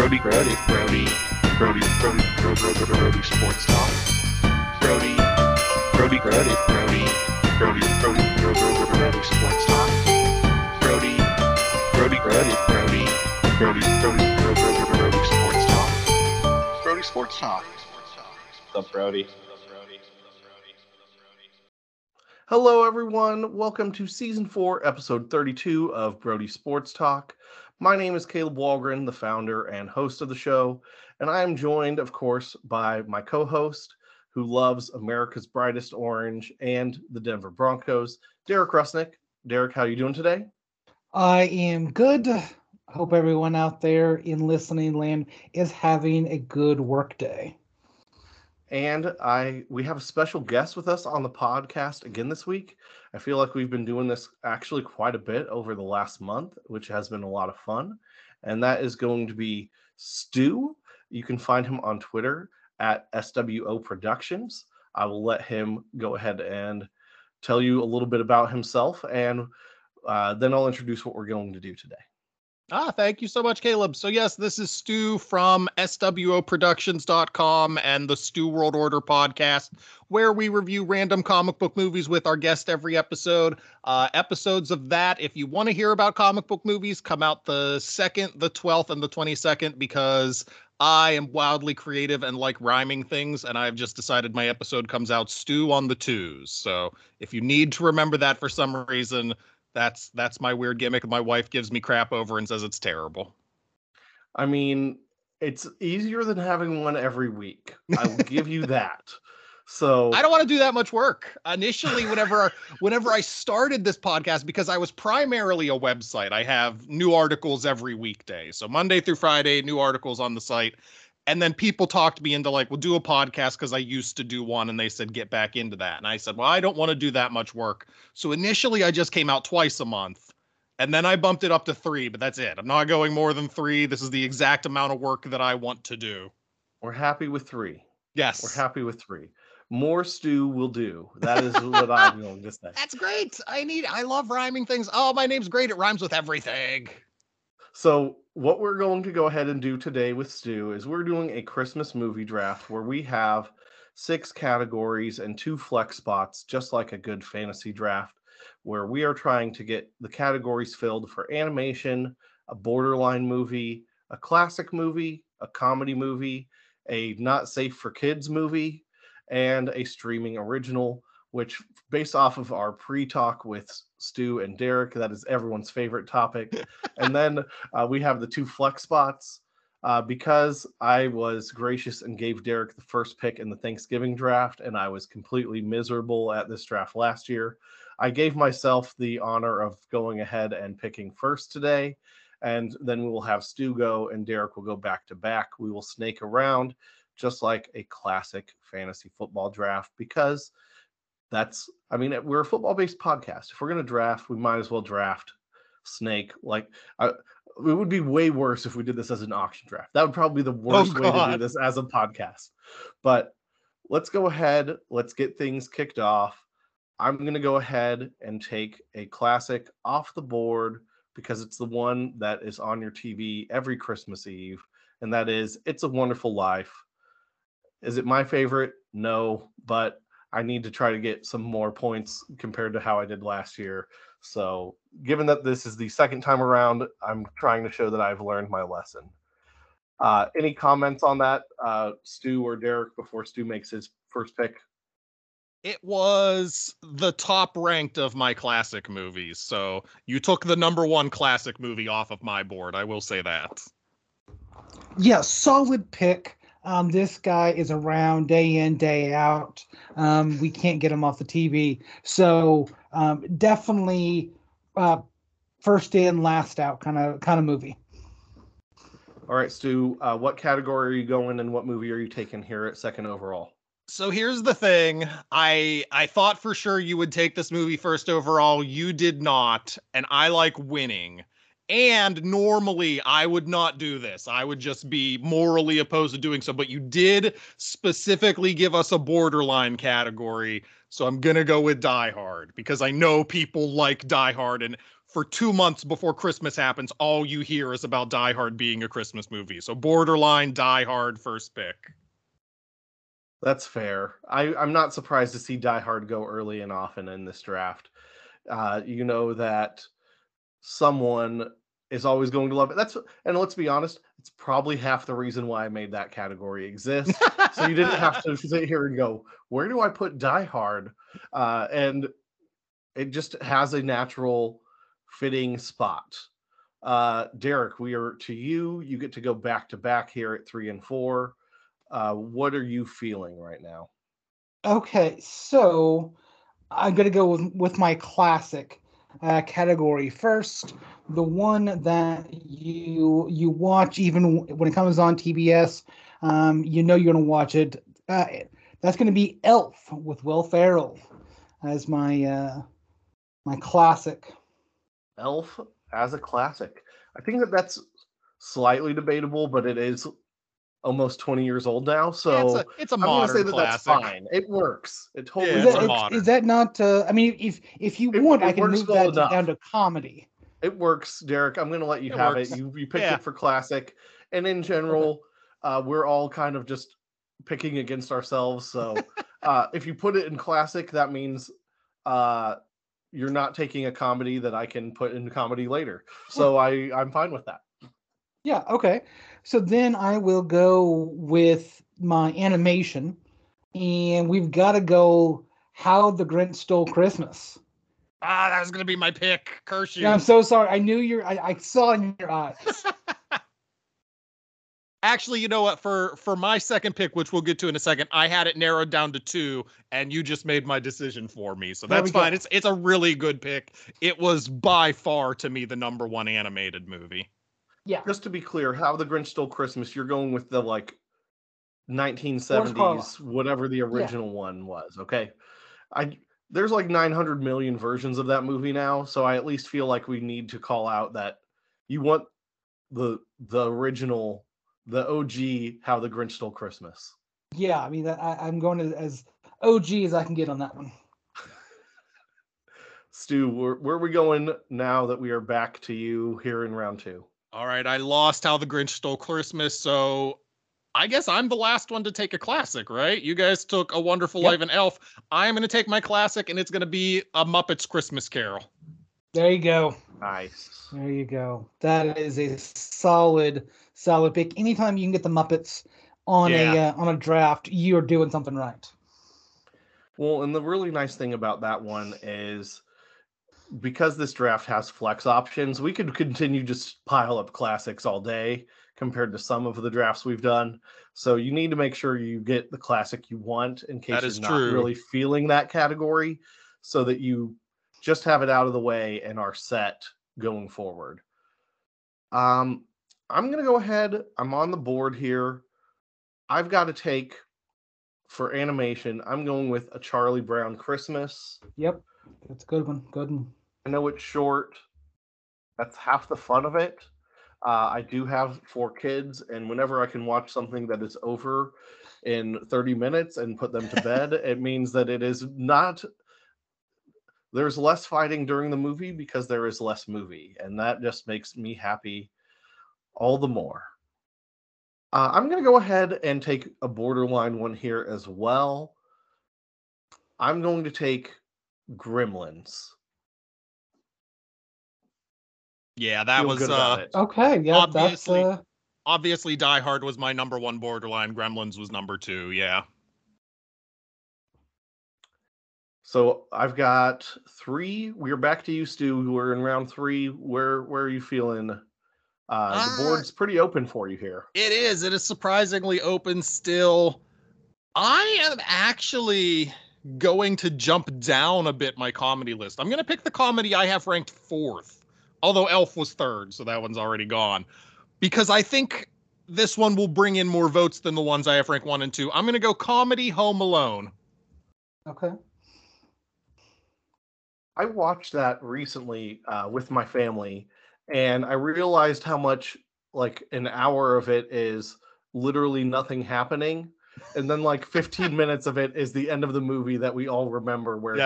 Brody Sports Talk. Brody Sports Talk. Brody Sports Talk. Brody Sports Talk. What's up, Brody? Hello, everyone. Welcome to Season 4, Episode 32 of Brody Sports Talk. My name is Caleb Walgren, the founder and host of the show, and I am joined, of course, by my co-host, who loves America's Brightest Orange and the Denver Broncos, Derek Rusnick. Derek, how are you doing today? I am good. I hope everyone out there in listening land is having a good work day. And we have a special guest with us on the podcast again this week. I feel like we've been doing this actually quite a bit over the last month, which has been a lot of fun. And that is going to be Stu. You can find him on Twitter at SWO Productions. I will let him go ahead and tell you a little bit about himself, and then I'll introduce what we're going to do today. Thank you so much, Caleb. So yes, this is Stu from SWOProductions.com and the Stu World Order podcast, where we review random comic book movies with our guest every episode. Episodes of that, if you want to hear about comic book movies, come out the 2nd, the 12th, and the 22nd, because I am wildly creative and like rhyming things, and I've just decided my episode comes out Stu on the 2s. So if you need to remember that for some reason, that's my weird gimmick. My wife gives me crap over and says it's terrible. I mean, it's easier than having one every week. I will give you that. So I don't want to do that much work. Initially, whenever I started this podcast, because I was primarily a website, I have new articles every weekday. So Monday through Friday, new articles on the site. And then people talked me into like, we'll do a podcast because I used to do one. And they said, get back into that. And I said, well, I don't want to do that much work. So initially I just came out twice a month, and then I bumped it up to 3, but that's it. I'm not going more than 3. This is the exact amount of work that I want to do. We're happy with 3. Yes. We're happy with 3. More stew will do. That is what I'm going to say. That's great. I love rhyming things. Oh, my name's great. It rhymes with everything. So what we're going to go ahead and do today with Stu is we're doing a Christmas movie draft where we have 6 categories and 2 flex spots, just like a good fantasy draft, where we are trying to get the categories filled for animation, a borderline movie, a classic movie, a comedy movie, a not safe for kids movie, and a streaming original, which based off of our pre-talk with Stu and Derek, that is everyone's favorite topic. And then we have the 2 flex spots. Because I was gracious and gave Derek the first pick in the Thanksgiving draft, and I was completely miserable at this draft last year, I gave myself the honor of going ahead and picking first today. And then we will have Stu go, and Derek will go back to back. We will snake around just like a classic fantasy football draft, because we're a football-based podcast. If we're going to draft, we might as well draft snake. Like, it would be way worse if we did this as an auction draft. That would probably be the worst way to do this as a podcast. But let's go ahead. Let's get things kicked off. I'm going to go ahead and take a classic off the board because it's the one that is on your TV every Christmas Eve, and that is It's a Wonderful Life. Is it my favorite? No, but I need to try to get some more points compared to how I did last year. So given that this is the second time around, I'm trying to show that I've learned my lesson. Any comments on that, Stu or Derek, before Stu makes his first pick? It was the top ranked of my classic movies. So you took the number 1 classic movie off of my board. I will say that. Yeah, solid pick. This guy is around day in, day out. We can't get him off the TV. So definitely first in, last out kind of movie. All right, Stu, what category are you going and what movie are you taking here at second overall? So here's the thing. I thought for sure you would take this movie first overall. You did not. And I like winning. And normally I would not do this. I would just be morally opposed to doing so. But you did specifically give us a borderline category. So I'm going to go with Die Hard because I know people like Die Hard. And for 2 months before Christmas happens, all you hear is about Die Hard being a Christmas movie. So borderline Die Hard first pick. That's fair. I'm not surprised to see Die Hard go early and often in this draft. You know that someone is always going to love it. And let's be honest, it's probably half the reason why I made that category exist. So you didn't have to sit here and go, where do I put Die Hard? And it just has a natural fitting spot. Derek, we are to you. You get to go back to back here at 3 and 4. What are you feeling right now? Okay, so I'm going to go with my classic category first. The one that you watch even when it comes on TBS, you know you're going to watch it. That's going to be Elf with Will Ferrell as my classic. Elf as a classic. I think that's slightly debatable, but it is almost 20 years old now, so yeah, it's a modern classic. That's fine. It works. It totally works. Is that not? I mean, if you want, I can move that down to comedy. It works, Derek. I'm going to let you have it. You picked it for classic, and in general, we're all kind of just picking against ourselves. So if you put it in classic, that means you're not taking a comedy that I can put in comedy later. So I'm fine with that. Yeah, okay. So then I will go with my animation, and we've got to go How the Grinch Stole Christmas. Ah, that was going to be my pick. Curse you. Yeah, I'm so sorry. I knew I saw in your eyes. Actually, you know what? For my second pick, which we'll get to in a second, I had it narrowed down to 2, and you just made my decision for me. So that's fine. It's a really good pick. It was by far, to me, the number one animated movie. Yeah. Just to be clear, How the Grinch Stole Christmas, you're going with the 1970s, whatever the original one was, okay? There's 900 million versions of that movie now, so I at least feel like we need to call out that you want the original, the OG How the Grinch Stole Christmas. Yeah, I mean, I'm going as OG as I can get on that one. Stu, where are we going now that we are back to you here in round 2? All right, I lost How the Grinch Stole Christmas, so I guess I'm the last one to take a classic, right? You guys took A Wonderful Life and Elf. I'm going to take my classic, and it's going to be A Muppet's Christmas Carol. There you go. Nice. There you go. That is a solid pick. Anytime you can get the Muppets on a draft, you're doing something right. Well, and the really nice thing about that one is, because this draft has flex options, we could continue just pile up classics all day compared to some of the drafts we've done. So you need to make sure you get the classic you want in case you're not really feeling that category, so that you just have it out of the way and are set going forward. I'm going to go ahead. I'm on the board here. I've got to take, for animation, I'm going with A Charlie Brown Christmas. Yep. That's a good one. Good one. I know it's short. That's half the fun of it. I do have 4 kids, and whenever I can watch something that is over in 30 minutes and put them to bed, it means that it is not. There's less fighting during the movie because there is less movie, and that just makes me happy all the more. I'm going to go ahead and take a borderline one here as well. I'm going to take Gremlins. Yeah, that was okay. Yeah, obviously, obviously, Die Hard was my number one borderline. Gremlins was number 2. Yeah. So I've got 3. We're back to you, Stu. We're in round 3. Where are you feeling? The board's pretty open for you here. It is. It is surprisingly open still. I am actually going to jump down a bit my comedy list. I'm going to pick the comedy I have ranked 4th, although Elf was 3rd, so that one's already gone, because I think this one will bring in more votes than the ones I have ranked 1 and 2. I'm going to go comedy Home Alone. Okay. I watched that recently with my family, and I realized how much an hour of it is literally nothing happening. And then 15 minutes of it is the end of the movie that we all remember, where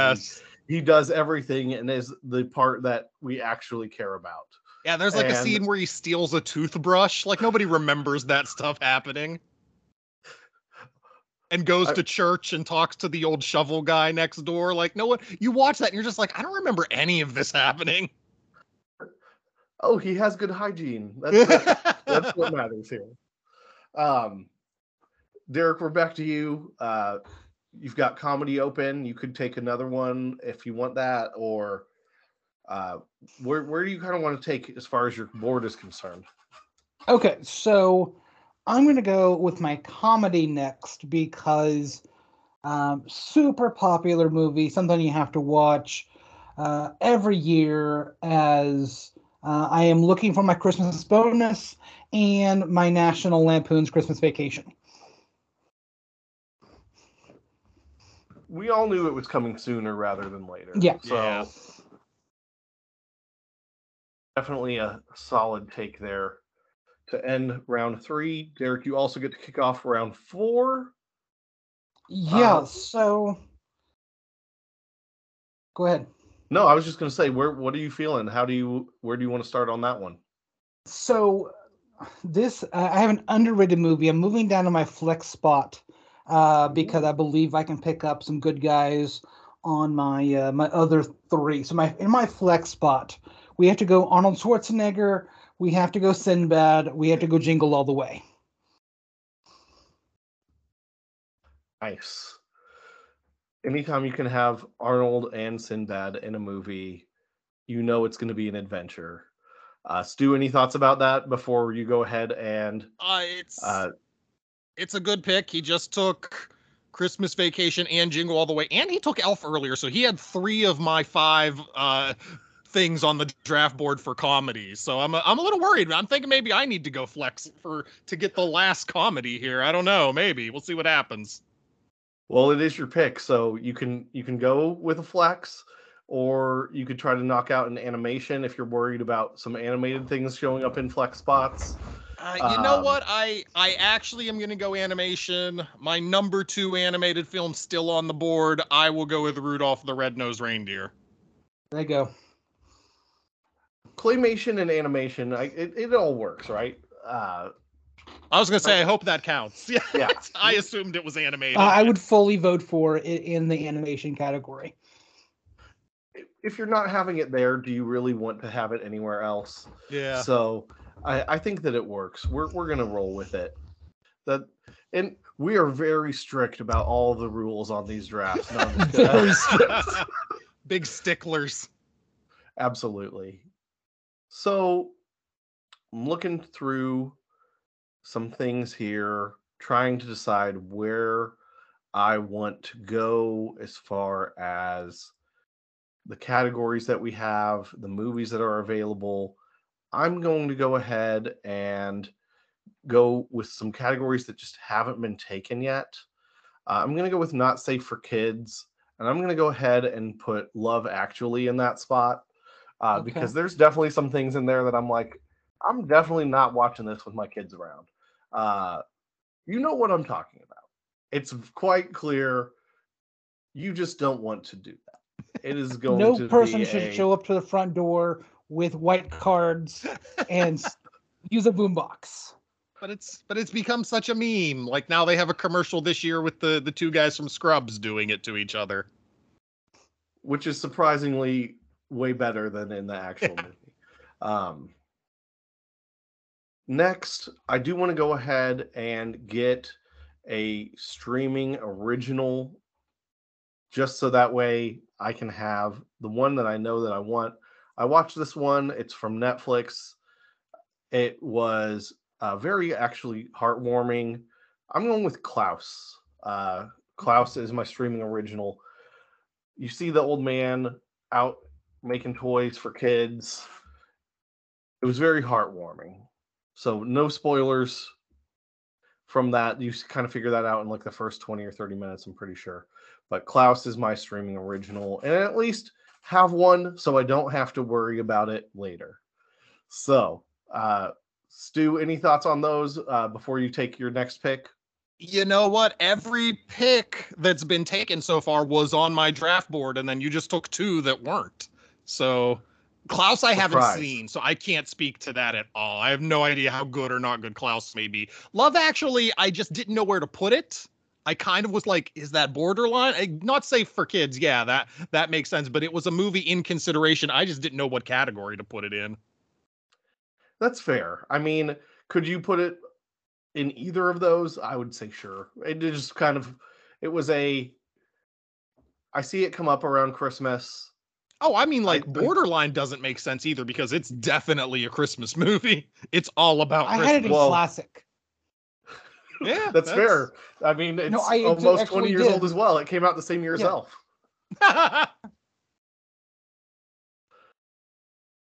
He does everything and is the part that we actually care about. Yeah, there's like a scene where he steals a toothbrush. Like, nobody remembers that stuff happening. And goes to church and talks to the old shovel guy next door. Like, no one, you watch that and you're just like, I don't remember any of this happening. Oh, he has good hygiene. That's what matters here. Derek, we're back to you. You've got comedy open. You could take another one if you want that, or where do you kind of want to take as far as your board is concerned? Okay, so I'm going to go with my comedy next because super popular movie, something you have to watch every year as I am looking for my Christmas bonus and my National Lampoon's Christmas Vacation. We all knew it was coming sooner rather than later. Yeah. So yeah. Definitely a solid take there to end round 3. Derek, you also get to kick off round 4. Yeah. So go ahead. No, I was just going to say, what are you feeling? Where do you want to start on that one? So this, I have an underrated movie. I'm moving down to my flex spot. Because I believe I can pick up some good guys on my my other 3. So in my flex spot, we have to go Arnold Schwarzenegger, we have to go Sinbad, we have to go Jingle All the Way. Nice. Anytime you can have Arnold and Sinbad in a movie, you know it's going to be an adventure. Stu, any thoughts about that before you go ahead and... It's a good pick. He just took Christmas Vacation and Jingle All the Way, and he took Elf earlier, so he had 3 of my 5 things on the draft board for comedy. So I'm a little worried. I'm thinking maybe I need to go flex to get the last comedy here. I don't know. Maybe we'll see what happens. Well, it is your pick, so you can go with a flex, or you could try to knock out an animation if you're worried about some animated things showing up in flex spots. You know what? I actually am going to go animation. My number 2 animated film still on the board. I will go with Rudolph the Red-Nosed Reindeer. There you go. Claymation and animation, it all works, right? I was going to say, I hope that counts. Yeah. I assumed it was animated. I would fully vote for it in the animation category. If you're not having it there, do you really want to have it anywhere else? Yeah. So... I think that it works. We're gonna roll with it. And we are very strict about all the rules on these drafts. Very strict. Big sticklers. Absolutely. So I'm looking through some things here, trying to decide where I want to go as far as the categories that we have, the movies that are available. I'm going to go ahead and go with some categories that just haven't been taken yet. I'm going to go with Not Safe for Kids, and I'm going to go ahead and put Love Actually in that spot because there's definitely some things in there that I'm like, I'm definitely not watching this with my kids around. You know what I'm talking about. It's quite clear. You just don't want to do that. It is going to be No person should show up to the front door with white cards and use a boombox. But it's become such a meme. Like, now they have a commercial this year with the 2 guys from Scrubs doing it to each other, which is surprisingly way better than in the actual movie. Next, I do want to go ahead and get a streaming original, just so that way I can have the one that I know that I want. I watched this one. It's from Netflix. It was very actually heartwarming. I'm going with Klaus. Klaus is my streaming original. You see the old man out making toys for kids. It was very heartwarming. So no spoilers from that. You kind of figure that out in like the first 20 or 30 minutes, I'm pretty sure. But Klaus is my streaming original. And at least have one so I don't have to worry about it later. So, Stu, any thoughts on those before you take your next pick? you know what? Every pick that's been taken so far was on my draft board, and then you just took two that weren't. So, Klaus, I haven't seen, so I can't speak to that at all. I have no idea how good or not good Klaus may be. Love Actually, I just didn't know where to put it. I kind of was like, is that borderline? Not safe for kids. Yeah, that makes sense. But it was a movie in consideration. I just didn't know what category to put it in. That's fair. I mean, could you put it in either of those? I would say sure. It just kind of, it was a, I see it come up around Christmas. Oh, I mean, like, borderline doesn't make sense either, because it's definitely a Christmas movie. It's all about Christmas. I had it in classic. Yeah, that's fair. I mean, it's almost 20 years old as well. It came out the same year as Elf.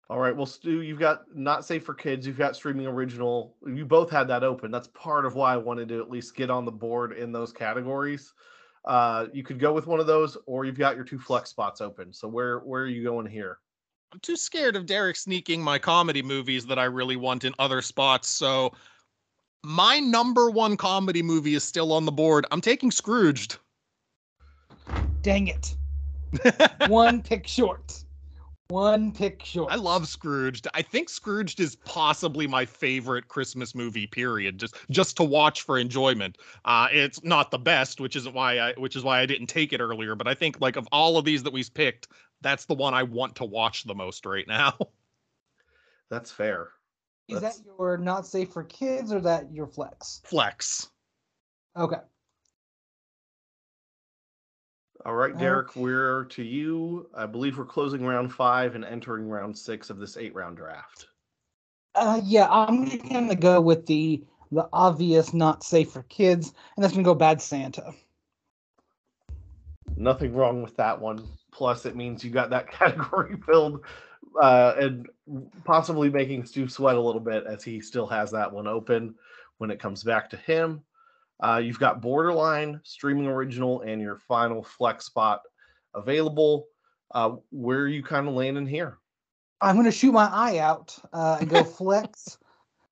All right, well, Stu, you've got Not Safe for Kids. You've got Streaming Original. You both had that open. That's part of why I wanted to at least get on the board in those categories. You could go with one of those, or you've got your two flex spots open. So where are you going here? I'm too scared of Derek sneaking my comedy movies that I really want in other spots. So my number one comedy movie is still on the board. I'm taking Scrooged. Dang it. One pick short. I love Scrooged. I think Scrooged is possibly my favorite Christmas movie, period. Just to watch for enjoyment. It's not the best, which is why I didn't take it earlier. But I think, like, of all of these that we've picked, that's the one I want to watch the most right now. That's fair. Is that your Not Safe for Kids, or that your flex? Flex. Okay. All right, Derek, we're to you. I believe we're closing round 5 and entering round 6 of this 8-round draft. Yeah, I'm going to go with the obvious Not Safe for Kids, and that's going to go Bad Santa. Nothing wrong with that one. Plus, it means you got that category filled and possibly making Stu sweat a little bit, as he still has that one open when it comes back to him. You've got Borderline, Streaming Original, and your final flex spot available. Where are you kind of landing here? I'm going to shoot my eye out and go flex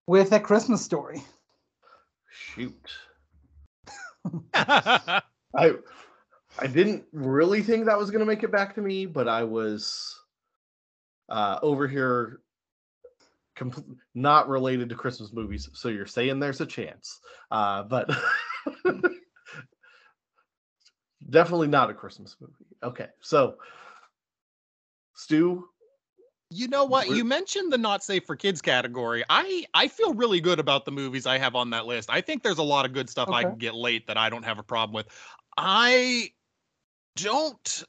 with A Christmas Story. Shoot. I didn't really think that was going to make it back to me, but I was over here. Not related to Christmas movies, so you're saying there's a chance, but definitely not a Christmas movie. Okay, so Stu, you know what? You mentioned the Not Safe for Kids category. I feel really good about the movies I have on that list. I think there's a lot of good stuff I can get late that I don't have a problem with. I don't.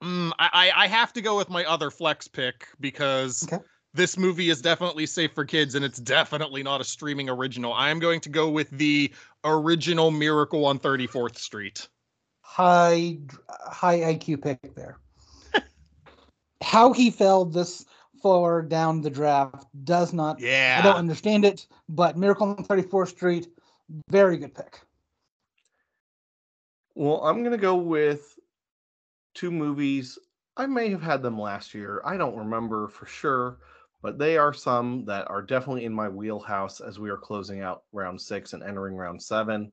I have to go with my other flex pick because. Okay. This movie is definitely safe for kids, and it's definitely not a streaming original. I am going to go with the original Miracle on 34th Street. High IQ pick there. How he fell this far down the draft does not... Yeah. I don't understand it, but Miracle on 34th Street, very good pick. Well, I'm going to go with two movies. I may have had them last year. I don't remember for sure. But they are some that are definitely in my wheelhouse as we are closing out round 6 and entering round 7.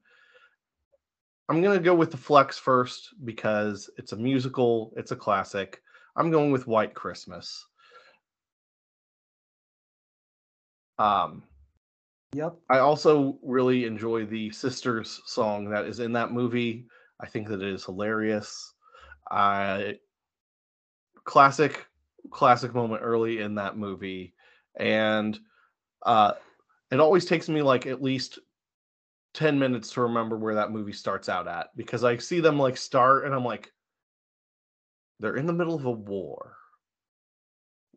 I'm going to go with the flex first because it's a musical. It's a classic. I'm going with White Christmas. Yep. I also really enjoy the sisters song that is in that movie. I think that it is hilarious. Classic moment early in that movie, and it always takes me like at least 10 minutes to remember where that movie starts out at, because I see them like start and I'm like, they're in the middle of a war.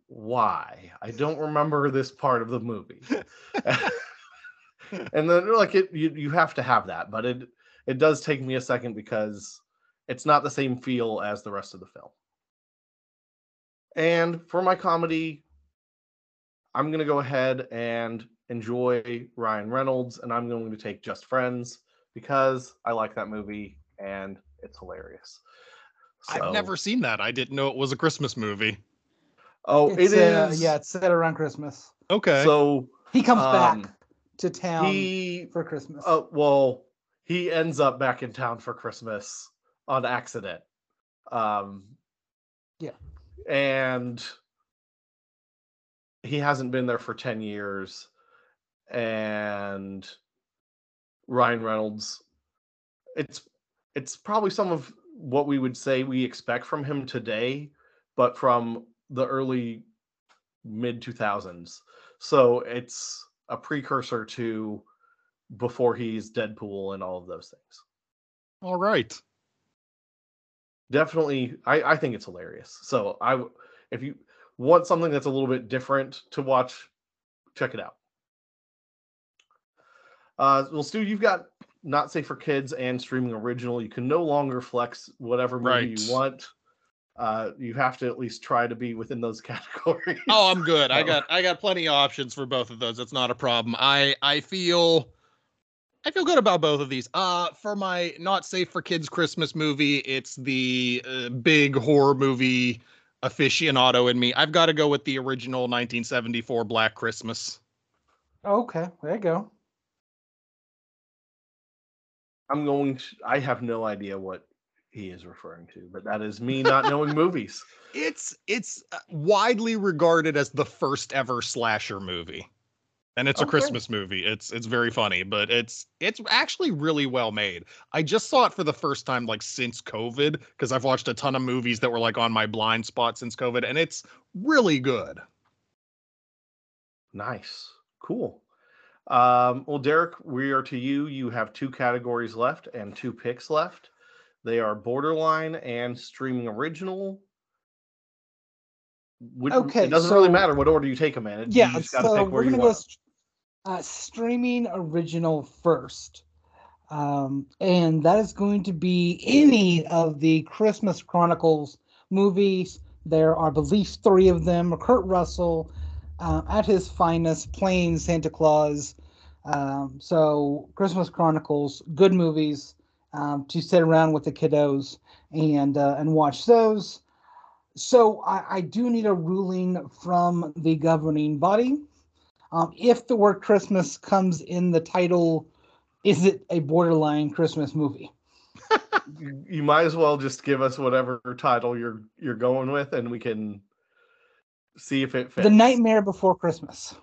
Why? I don't remember this part of the movie. And then like you have to have that, but it does take me a second because it's not the same feel as the rest of the film. And for my comedy, I'm going to go ahead and enjoy Ryan Reynolds, and I'm going to take Just Friends because I like that movie and it's hilarious. So, I've never seen that. I didn't know it was a Christmas movie. Oh, it is. Yeah, it's set around Christmas. Okay. So he comes back to town for Christmas. Well, he ends up back in town for Christmas on accident. Yeah. And he hasn't been there for 10 years. And Ryan Reynolds, it's probably some of what we would say we expect from him today, but from the early mid 2000s. So it's a precursor to before he's Deadpool and all of those things. All right. Definitely. I think it's hilarious. So if you want something that's a little bit different to watch, check it out. Well, Stu, you've got Not Safe for Kids and Streaming Original. You can no longer flex whatever movie you want. You have to at least try to be within those categories. Oh, I'm good. So. I got plenty of options for both of those. That's not a problem. I feel good about both of these. For my Not Safe for Kids Christmas movie, it's the big horror movie aficionado in me. I've got to go with the original 1974 Black Christmas. Oh, okay, there you go. I have no idea what he is referring to, but that is me not knowing movies. It's widely regarded as the first ever slasher movie, and it's a Christmas movie. It's very funny, but it's actually really well made. I just saw it for the first time like since COVID, because I've watched a ton of movies that were like on my blind spot since COVID, and it's really good. Nice, cool. Well, Derek, we are to you. You have two categories left and two picks left. They are Borderline and Streaming Original. It doesn't really matter what order you take them in. Yeah, you just gotta pick where you want. Streaming Original first. And that is going to be any of the Christmas Chronicles movies. There are, I believe, three of them. Kurt Russell, at his finest, playing Santa Claus. So Christmas Chronicles, good movies to sit around with the kiddos and watch those. So I do need a ruling from the governing body. If the word Christmas comes in the title, is it a borderline Christmas movie? You might as well just give us whatever title you're going with, and we can see if it fits. The Nightmare Before Christmas.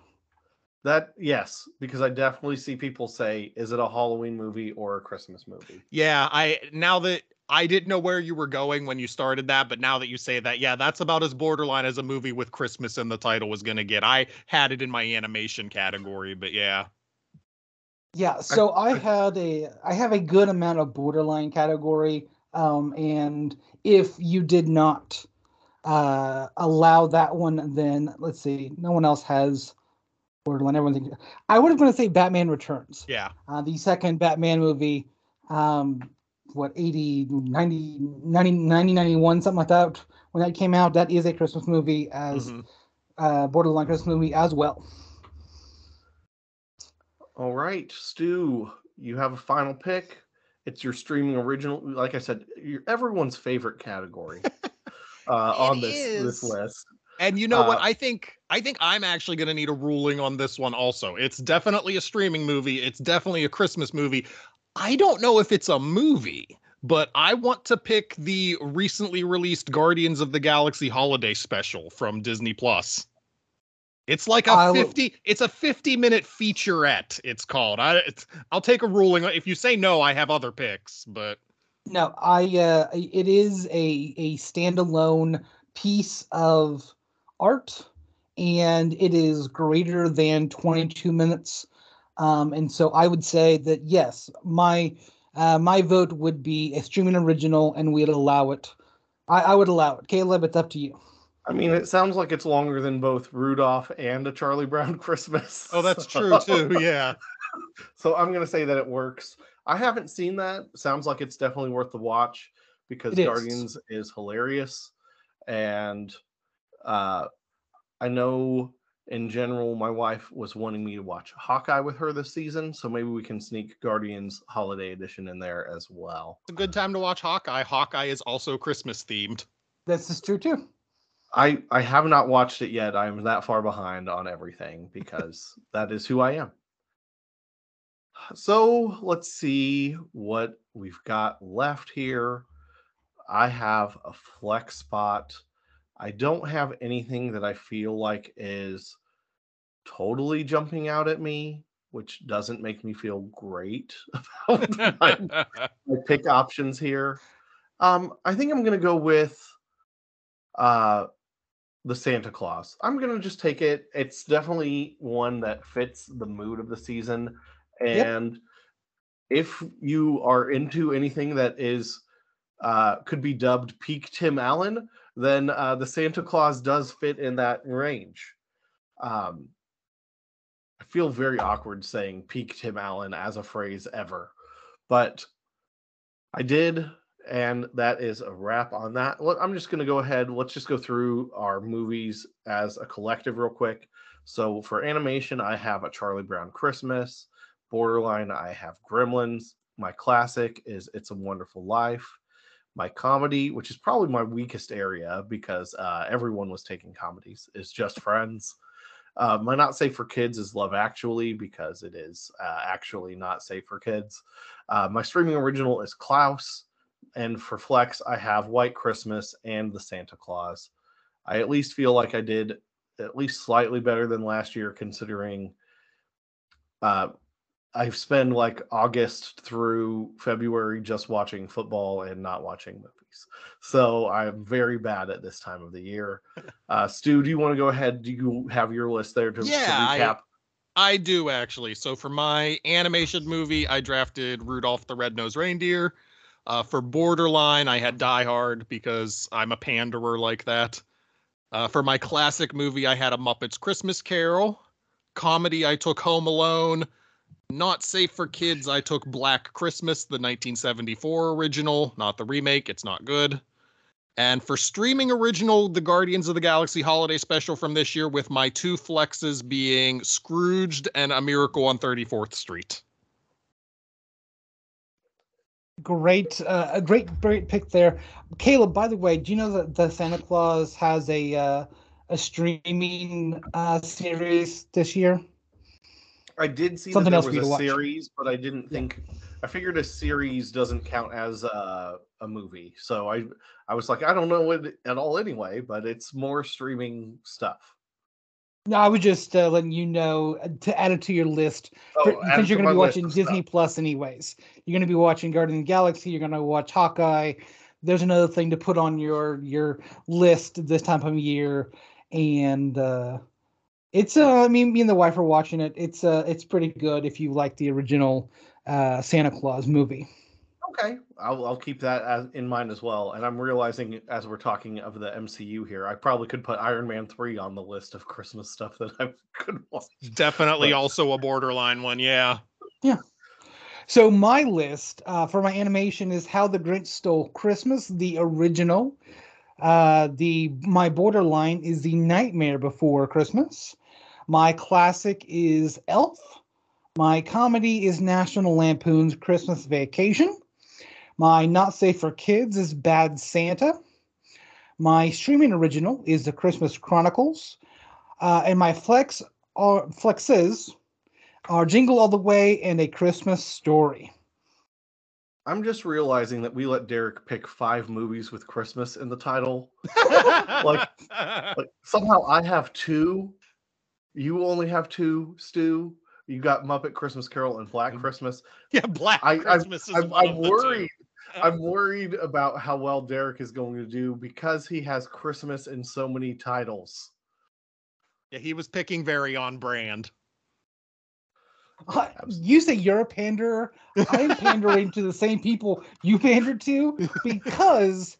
Yes, because I definitely see people say, is it a Halloween movie or a Christmas movie? Yeah, now that I didn't know where you were going when you started that, but now that you say that, yeah, that's about as borderline as a movie with Christmas in the title was going to get. I had it in my animation category, but yeah. Yeah, so I have a good amount of borderline category, and if you did not allow that one, then let's see, no one else has borderline. I would have been going to say Batman Returns. Yeah. The second Batman movie, 91, something like that, when that came out. That is a Christmas movie as borderline Christmas movie as well. All right, Stu, you have a final pick. It's your Streaming Original, like I said, everyone's favorite category. On this list. And you know what? I think I'm actually going to need a ruling on this one also. It's definitely a streaming movie. It's definitely a Christmas movie. I don't know if it's a movie, but I want to pick the recently released Guardians of the Galaxy holiday special from Disney Plus. It's like a 50-minute featurette, it's called. I'll take a ruling. If you say no, I have other picks, but no, it is a standalone piece of art, and it is greater than 22 minutes. And so I would say that, yes, my vote would be a streaming original, and we'd allow it. I would allow it. Caleb, it's up to you. I mean, it sounds like it's longer than both Rudolph and A Charlie Brown Christmas. Oh, that's true, too. Yeah. So I'm going to say that it works. I haven't seen that. Sounds like it's definitely worth the watch, because Guardians is hilarious. And I know in general my wife was wanting me to watch Hawkeye with her this season, so maybe we can sneak Guardians Holiday Edition in there as well. It's a good time to watch Hawkeye. Hawkeye is also Christmas themed. This is true too. I have not watched it yet. I'm that far behind on everything because that is who I am. So let's see what we've got left here. I have a flex spot. I don't have anything that I feel like is totally jumping out at me, which doesn't make me feel great about my pick options here. I think I'm going to go with The Santa Claus. I'm going to just take it. It's definitely one that fits the mood of the season. And if you are into anything that is could be dubbed peak Tim Allen, then The Santa Claus does fit in that range. I feel very awkward saying peak Tim Allen as a phrase ever, but I did. And that is a wrap on that. I'm just going to go ahead. Let's just go through our movies as a collective real quick. So for animation, I have A Charlie Brown Christmas. Borderline, I have Gremlins. My classic is It's a Wonderful Life. My comedy, which is probably my weakest area because everyone was taking comedies, is Just Friends. My not safe for kids is Love Actually because it is actually not safe for kids. My streaming original is Klaus. And for flex, I have White Christmas and The Santa Claus. I at least feel like I did at least slightly better than last year, considering I've spent like August through February just watching football and not watching movies. So I'm very bad at this time of the year. Stu, do you want to go ahead? Do you have your list there to recap? I do, actually. So for my animation movie, I drafted Rudolph the Red-Nosed Reindeer. For Borderline, I had Die Hard because I'm a panderer like that. For my classic movie, I had A Muppet's Christmas Carol. Comedy, I took Home Alone. Not safe for kids, I took Black Christmas, the 1974 original, not the remake. It's not good. And for streaming original, the Guardians of the Galaxy holiday special from this year, with my two flexes being Scrooged and A Miracle on 34th Street. Great, great pick there, Caleb. By the way, do you know that The Santa Claus has a streaming series this year? I did see something that there was a series, but I didn't think. I figured a series doesn't count as a movie, so I was like, I don't know it at all anyway. But it's more streaming stuff. No, I was just letting you know to add it to your list because you're going to be watching Disney Plus anyways. You're going to be watching Guardians of the Galaxy. You're going to watch Hawkeye. There's another thing to put on your list this time of year, and it's me and the wife are watching it. It's pretty good if you like the original Santa Claus movie. Okay, I'll keep that in mind as well. And I'm realizing as we're talking of the MCU here, I probably could put Iron Man 3 on the list of Christmas stuff that I could watch. Definitely also a borderline one, yeah. Yeah. So my list for my animation is How the Grinch Stole Christmas, the original. My borderline is The Nightmare Before Christmas. My classic is Elf. My comedy is National Lampoon's Christmas Vacation. My not safe for kids is Bad Santa. My streaming original is The Christmas Chronicles. And my flexes are Jingle All the Way and A Christmas Story. I'm just realizing that we let Derek pick 5 movies with Christmas in the title. like somehow I have 2. You only have 2, Stu. You got Muppet Christmas Carol and Black Christmas. Yeah, Black Christmas is one of the two. I'm worried about how well Derek is going to do because he has Christmas in so many titles. Yeah, he was picking very on brand. You say you're a panderer. I'm pandering to the same people you pandered to because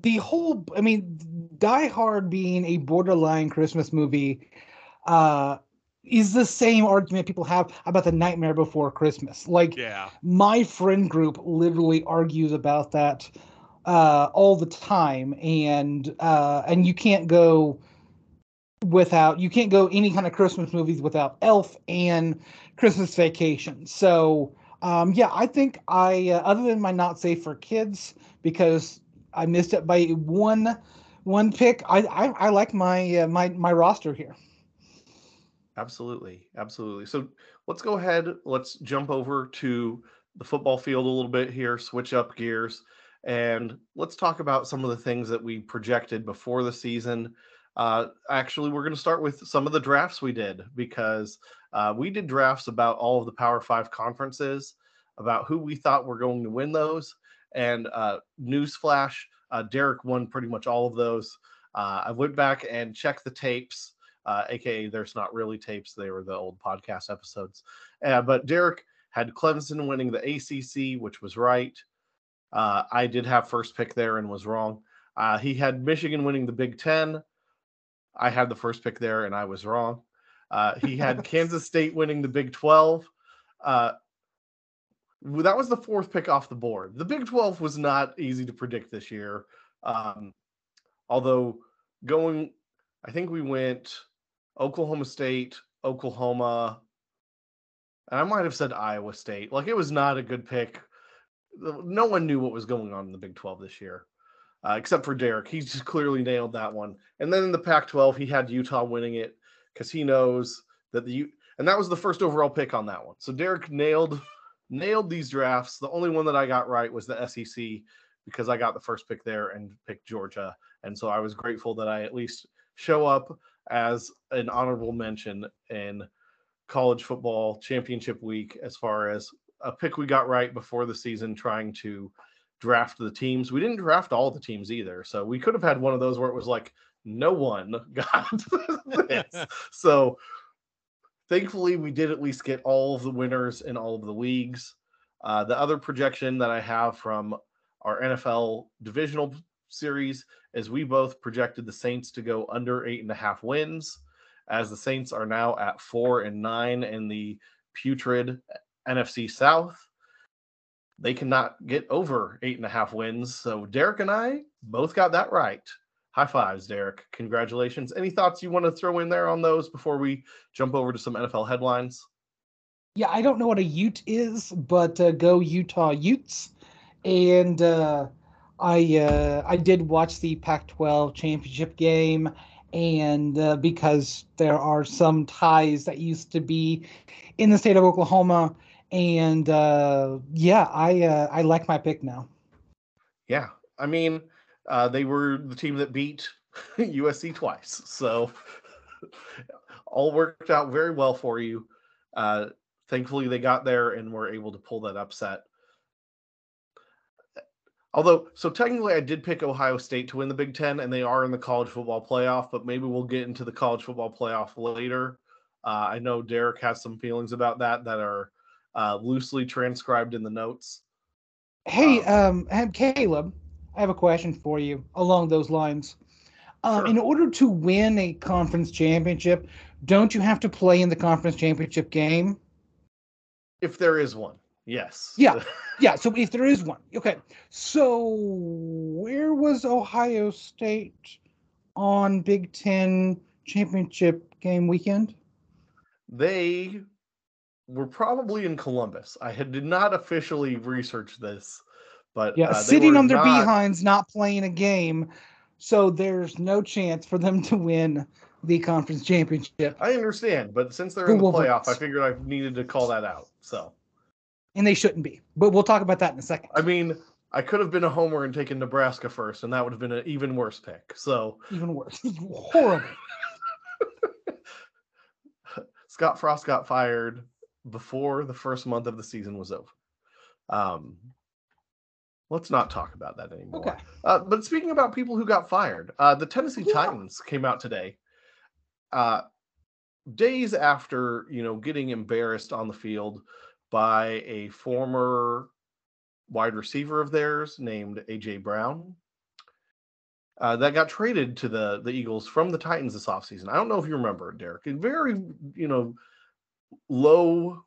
Die Hard being a borderline Christmas movie is the same argument people have about The Nightmare Before Christmas. My friend group literally argues about that all the time. And you can't go any kind of Christmas movies without Elf and Christmas Vacation. So, I think other than my not safe for kids, because I missed it by one pick, I like my roster here. Absolutely. Absolutely. So let's go ahead. Let's jump over to the football field a little bit here, switch up gears, and let's talk about some of the things that we projected before the season. Actually, we're going to start with some of the drafts we did, because we did drafts about all of the Power Five conferences, about who we thought were going to win those. And newsflash, Derek won pretty much all of those. I went back and checked the tapes, aka there's not really tapes, they were the old podcast episodes. But Derek had Clemson winning the ACC, which was right. I did have first pick there and was wrong. He had Michigan winning the Big Ten. I had the first pick there and I was wrong. He had Kansas State winning the Big 12. That was the fourth pick off the board. The Big 12 was not easy to predict this year. Although I think we went Oklahoma State, Oklahoma, and I might have said Iowa State. Like, it was not a good pick. No one knew what was going on in the Big 12 this year, except for Derek. He just clearly nailed that one. And then in the Pac-12, he had Utah winning it because he knows that and that was the first overall pick on that one. So Derek nailed these drafts. The only one that I got right was the SEC, because I got the first pick there and picked Georgia. And so I was grateful that I at least show up as an honorable mention in college football championship week, as far as a pick we got right before the season, trying to draft the teams. We didn't draft all the teams either. So we could have had one of those where it was like, no one got this. So thankfully we did at least get all of the winners in all of the leagues. The other projection that I have from our NFL divisional series is we both projected the Saints to go under 8.5 wins, as the Saints are now at 4-9 in the putrid NFC South. They cannot get over 8.5 wins. So Derek and I both got that right. High fives, Derek. Congratulations. Any thoughts you want to throw in there on those before we jump over to some NFL headlines? Yeah, I don't know what a Ute is, but go Utah Utes. And I did watch the Pac-12 championship game, and because there are some ties that used to be in the state of Oklahoma, and I like my pick now. Yeah, I mean, they were the team that beat USC twice, so all worked out very well for you. Thankfully, they got there and were able to pull that upset. Although, so technically I did pick Ohio State to win the Big Ten, and they are in the college football playoff, but maybe we'll get into the college football playoff later. I know Derek has some feelings about that are loosely transcribed in the notes. Hey, Caleb, I have a question for you along those lines. Sure. In order to win a conference championship, don't you have to play in the conference championship game? If there is one. Yes. Yeah. So if there is one. Okay. So where was Ohio State on Big Ten championship game weekend? They were probably in Columbus. I did not officially research this, but sitting on their behinds, not playing a game. So there's no chance for them to win the conference championship. I understand, but since they're in the playoff, I figured I needed to call that out. So. And they shouldn't be, but we'll talk about that in a second. I mean, I could have been a homer and taken Nebraska first, and that would have been an even worse pick. So even worse, horrible. Scott Frost got fired before the first month of the season was over. Let's not talk about that anymore. Okay. But speaking about people who got fired, the Tennessee Titans came out today, days after getting embarrassed on the field by a former wide receiver of theirs named A.J. Brown that got traded to the Eagles from the Titans this offseason. I don't know if you remember, Derek. A very, low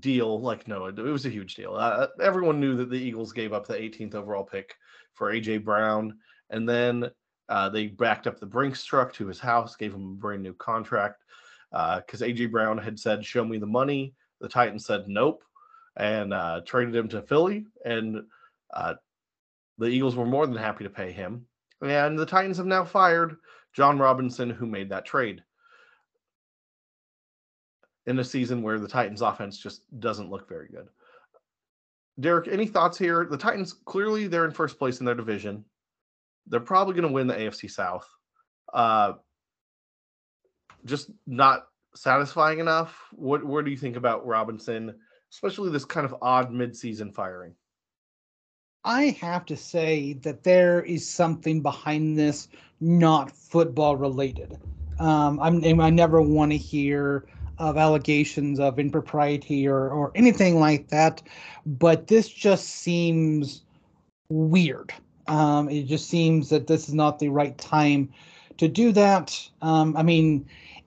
deal. Like, no, it was a huge deal. Everyone knew that the Eagles gave up the 18th overall pick for A.J. Brown. And then they backed up the Brinks truck to his house, gave him a brand new contract because A.J. Brown had said, "Show me the money." The Titans said nope and traded him to Philly, and the Eagles were more than happy to pay him. And the Titans have now fired John Robinson, who made that trade. in a season where the Titans offense just doesn't look very good. Derek, any thoughts here? The Titans, clearly they're in first place in their division. They're probably going to win the AFC South. Just not satisfying enough. What do you think about Robinson, especially this kind of odd midseason firing? I have to say that there is something behind this not football related. I never want to hear of allegations of impropriety or anything like that, but this just seems weird. It just seems that this is not the right time to do that.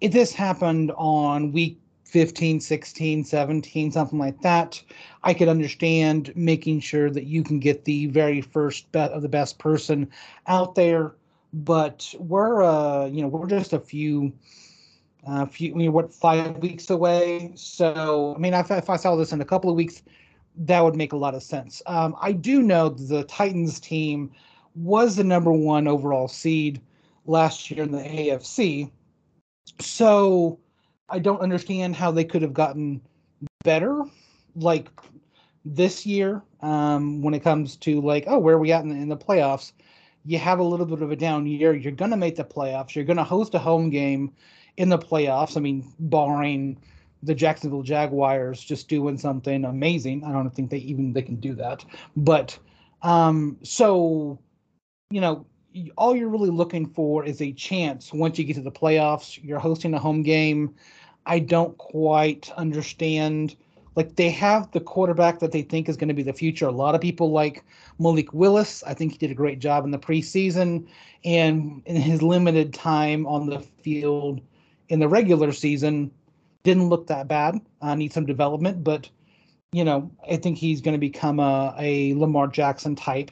If this happened on week 15, 16, 17, something like that, I could understand making sure that you can get the very first bet of the best person out there. But we're just a few 5 weeks away. So, if I saw this in a couple of weeks, that would make a lot of sense. I do know the Titans team was the number one overall seed last year in the AFC. So I don't understand how they could have gotten better like this year when it comes to where are we at in the playoffs? You have a little bit of a down year. You're going to make the playoffs. You're going to host a home game in the playoffs. Barring the Jacksonville Jaguars just doing something amazing. I don't think they can do that. But all you're really looking for is a chance. Once you get to the playoffs, you're hosting a home game. I don't quite understand. They have the quarterback that they think is going to be the future. A lot of people like Malik Willis. I think he did a great job in the preseason. And in his limited time on the field in the regular season, didn't look that bad. Needs some development. But, I think he's going to become a Lamar Jackson type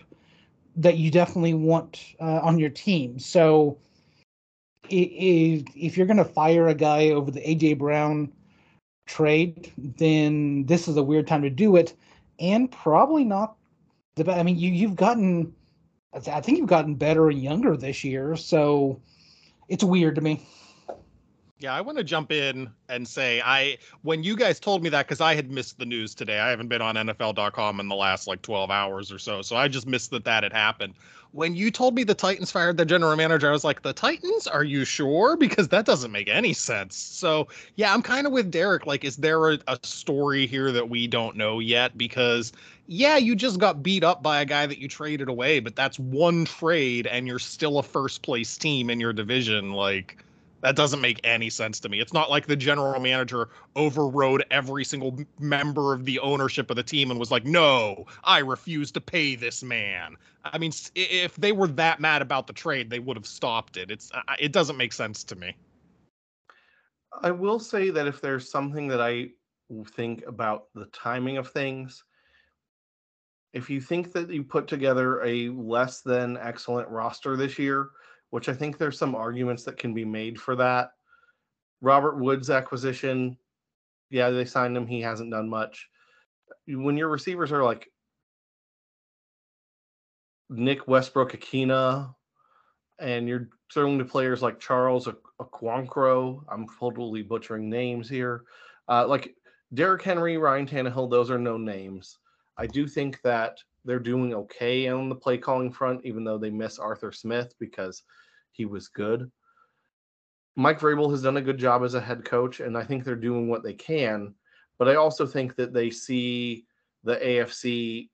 that you definitely want on your team. So if you're going to fire a guy over the A.J. Brown trade, then this is a weird time to do it. And probably not the best. I think you've gotten better and younger this year. So it's weird to me. Yeah, I want to jump in and say when you guys told me that, because I had missed the news today. I haven't been on NFL.com in the last 12 hours or so. So I just missed that had happened. When you told me the Titans fired their general manager, I was like, the Titans? Are you sure? Because that doesn't make any sense. So, yeah, I'm kind of with Derek. Is there a story here that we don't know yet? Because, yeah, you just got beat up by a guy that you traded away, but that's one trade and you're still a first place team in your division. That doesn't make any sense to me. It's not like the general manager overrode every single member of the ownership of the team and was like, no, I refuse to pay this man. If they were that mad about the trade, they would have stopped it. It doesn't make sense to me. I will say that if there's something that I think about the timing of things, if you think that you put together a less than excellent roster this year, which I think there's some arguments that can be made for that. Robert Woods acquisition, yeah, they signed him. He hasn't done much. When your receivers are like Nick Westbrook-Akina, and you're throwing to players like Charles Okonkwo, I'm totally butchering names here, like Derrick Henry, Ryan Tannehill, those are no names. I do think that they're doing okay on the play calling front, even though they miss Arthur Smith because he was good. Mike Vrabel has done a good job as a head coach, and I think they're doing what they can. But I also think that they see the AFC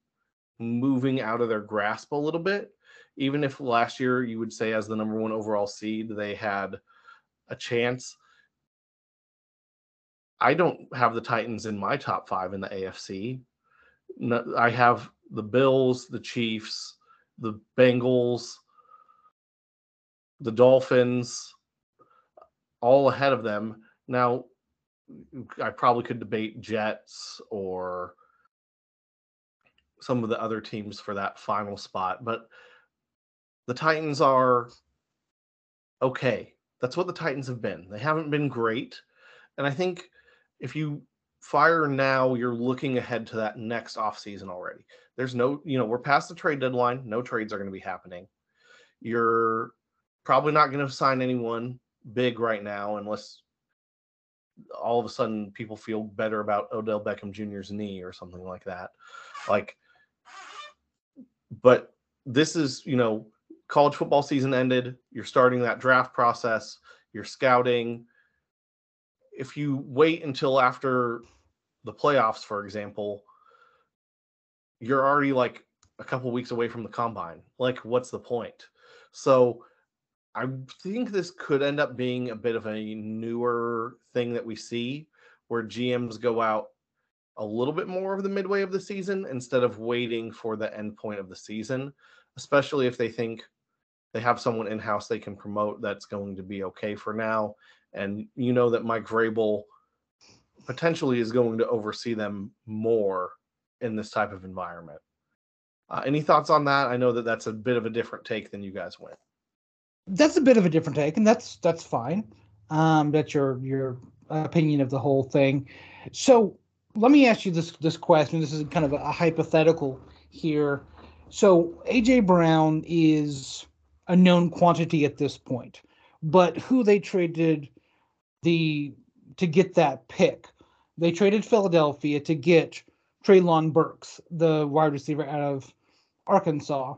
moving out of their grasp a little bit. Even if last year you would say as the number one overall seed, they had a chance. I don't have the Titans in my top five in the AFC. No, I have the Bills, the Chiefs, the Bengals, the Dolphins, all ahead of them. Now, I probably could debate Jets or some of the other teams for that final spot, but the Titans are okay. That's what the Titans have been. They haven't been great. And I think if you fire now, you're looking ahead to that next offseason already. There's no, we're past the trade deadline. No trades are going to be happening. You're probably not going to sign anyone big right now unless all of a sudden people feel better about Odell Beckham Jr.'s knee or something like that. Like, but this is, you know, college football season ended. You're starting that draft process. You're scouting. If you wait until after the playoffs, for example, you're already like a couple weeks away from the combine. Like, what's the point? So I think this could end up being a bit of a newer thing that we see, where GMs go out a little bit more of the midway of the season instead of waiting for the end point of the season, especially if they think they have someone in-house they can promote that's going to be okay for now. And you know that Mike Vrabel potentially is going to oversee them more in this type of environment. Any thoughts on that? I know that that's a bit of a different take than you guys went. That's a bit of a different take, and that's fine. That's your opinion of the whole thing. So let me ask you this question. This is kind of a hypothetical here. So A.J. Brown is a known quantity at this point, but who they traded to get that pick, they traded Philadelphia to get Treylon Burks, the wide receiver out of Arkansas.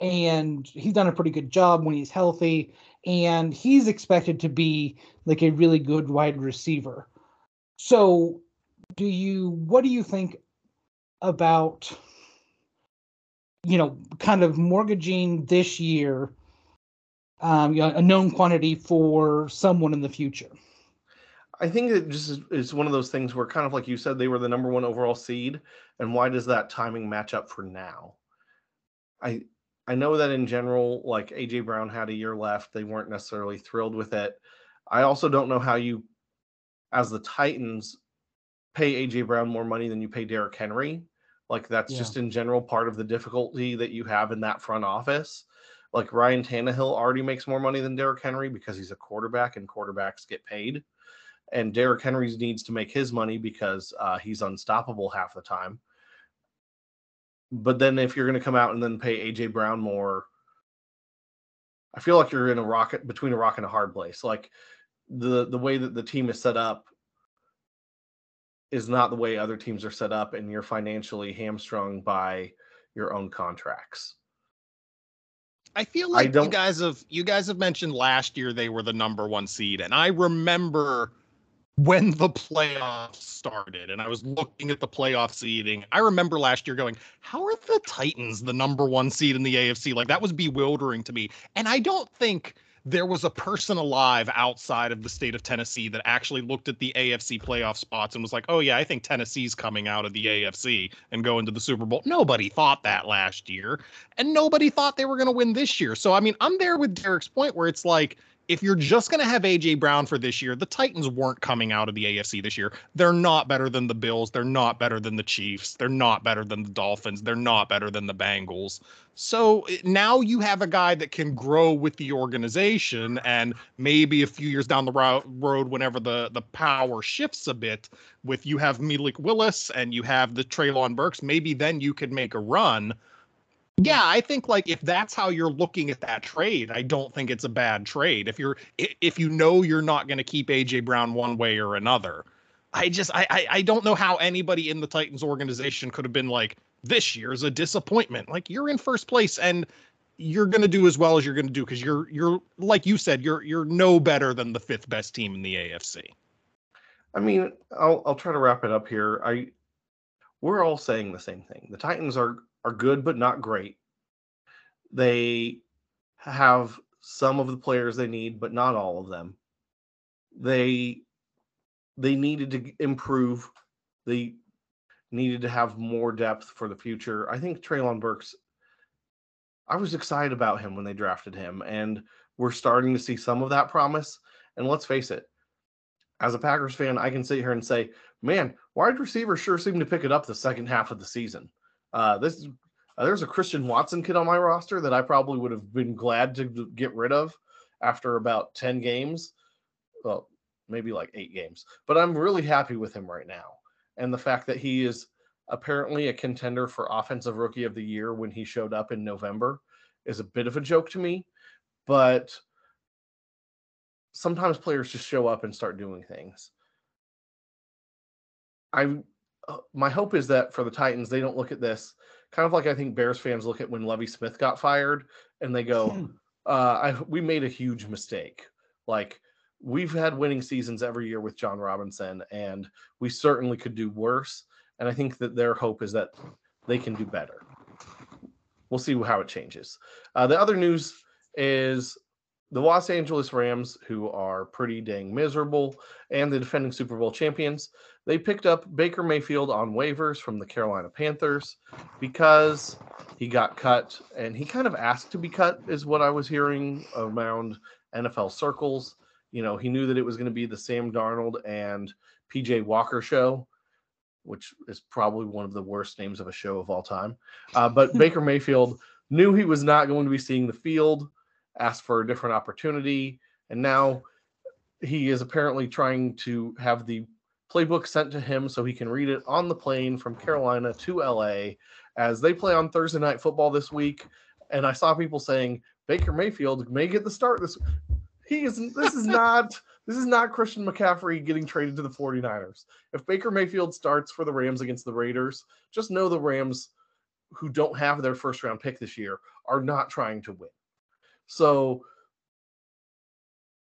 And he's done a pretty good job when he's healthy, and he's expected to be like a really good wide receiver. So what do you think about, you know, kind of mortgaging this year, a known quantity for someone in the future? I think it just is one of those things where, kind of like you said, they were the number one overall seed. And why does that timing match up for now? I know that in general, like, A.J. Brown had a year left. They weren't necessarily thrilled with it. I also don't know how you, as the Titans, pay A.J. Brown more money than you pay Derrick Henry. Like, that's just in general part of the difficulty that you have in that front office. Like, Ryan Tannehill already makes more money than Derrick Henry because he's a quarterback and quarterbacks get paid. And Derrick Henry needs to make his money because he's unstoppable half the time. But then if you're going to come out and then pay A.J. Brown more, I feel like you're in a rocket between a rock and a hard place. Like, the way that the team is set up is not the way other teams are set up, and you're financially hamstrung by your own contracts. I feel like you guys have mentioned last year they were the number one seed, and I remember when the playoffs started and I was looking at the playoff seeding. I remember last year going, how are the Titans the number one seed in the AFC? Like, that was bewildering to me. And I don't think there was a person alive outside of the state of Tennessee that actually looked at the AFC playoff spots and was like, oh yeah, I think Tennessee's coming out of the AFC and going to the Super Bowl. Nobody thought that last year, and nobody thought they were going to win this year. So, I mean, I'm there with Derek's point where it's like, if you're just going to have A.J. Brown for this year, the Titans weren't coming out of the AFC this year. They're not better than the Bills. They're not better than the Chiefs. They're not better than the Dolphins. They're not better than the Bengals. So now you have a guy that can grow with the organization, and maybe a few years down the road, whenever the power shifts a bit, with you have Malik Willis and you have the Treylon Burks, maybe then you could make a run. Yeah, I think, like, if that's how you're looking at that trade, I don't think it's a bad trade. If you know you're not going to keep A.J. Brown one way or another, I don't know how anybody in the Titans organization could have been like, this year's a disappointment. Like, you're in first place and you're going to do as well as you're going to do because you're like you said, you're no better than the fifth best team in the AFC. I mean, I'll try to wrap it up here. We're all saying the same thing. The Titans are good, but not great. They have some of the players they need, but not all of them. They needed to improve. They needed to have more depth for the future. I think Treylon Burks, I was excited about him when they drafted him, and we're starting to see some of that promise. And let's face it, as a Packers fan, I can sit here and say, man, wide receivers sure seem to pick it up the second half of the season. There's a Christian Watson kid on my roster that I probably would have been glad to get rid of after about 10 games. Well, maybe like 8 games. But I'm really happy with him right now. And the fact that he is apparently a contender for Offensive Rookie of the Year when he showed up in November is a bit of a joke to me. But sometimes players just show up and start doing things. my hope is that for the Titans, they don't look at this kind of like I think Bears fans look at when Lovie Smith got fired and they go, we made a huge mistake. Like, we've had winning seasons every year with John Robinson, and we certainly could do worse. And I think that their hope is that they can do better. We'll see how it changes. The other news is the Los Angeles Rams, who are pretty dang miserable, and the defending Super Bowl champions, they picked up Baker Mayfield on waivers from the Carolina Panthers because he got cut, and he kind of asked to be cut is what I was hearing around NFL circles. You know, he knew that it was going to be the Sam Darnold and PJ Walker show, which is probably one of the worst names of a show of all time. But Baker Mayfield knew he was not going to be seeing the field, asked for a different opportunity, and now he is apparently trying to have the playbook sent to him so he can read it on the plane from Carolina to LA as they play on Thursday Night Football this week. And I saw people saying Baker Mayfield may get the start this week. This is not Christian McCaffrey getting traded to the 49ers. If Baker Mayfield starts for the Rams against the Raiders, just know the Rams, who don't have their first round pick this year, are not trying to win. So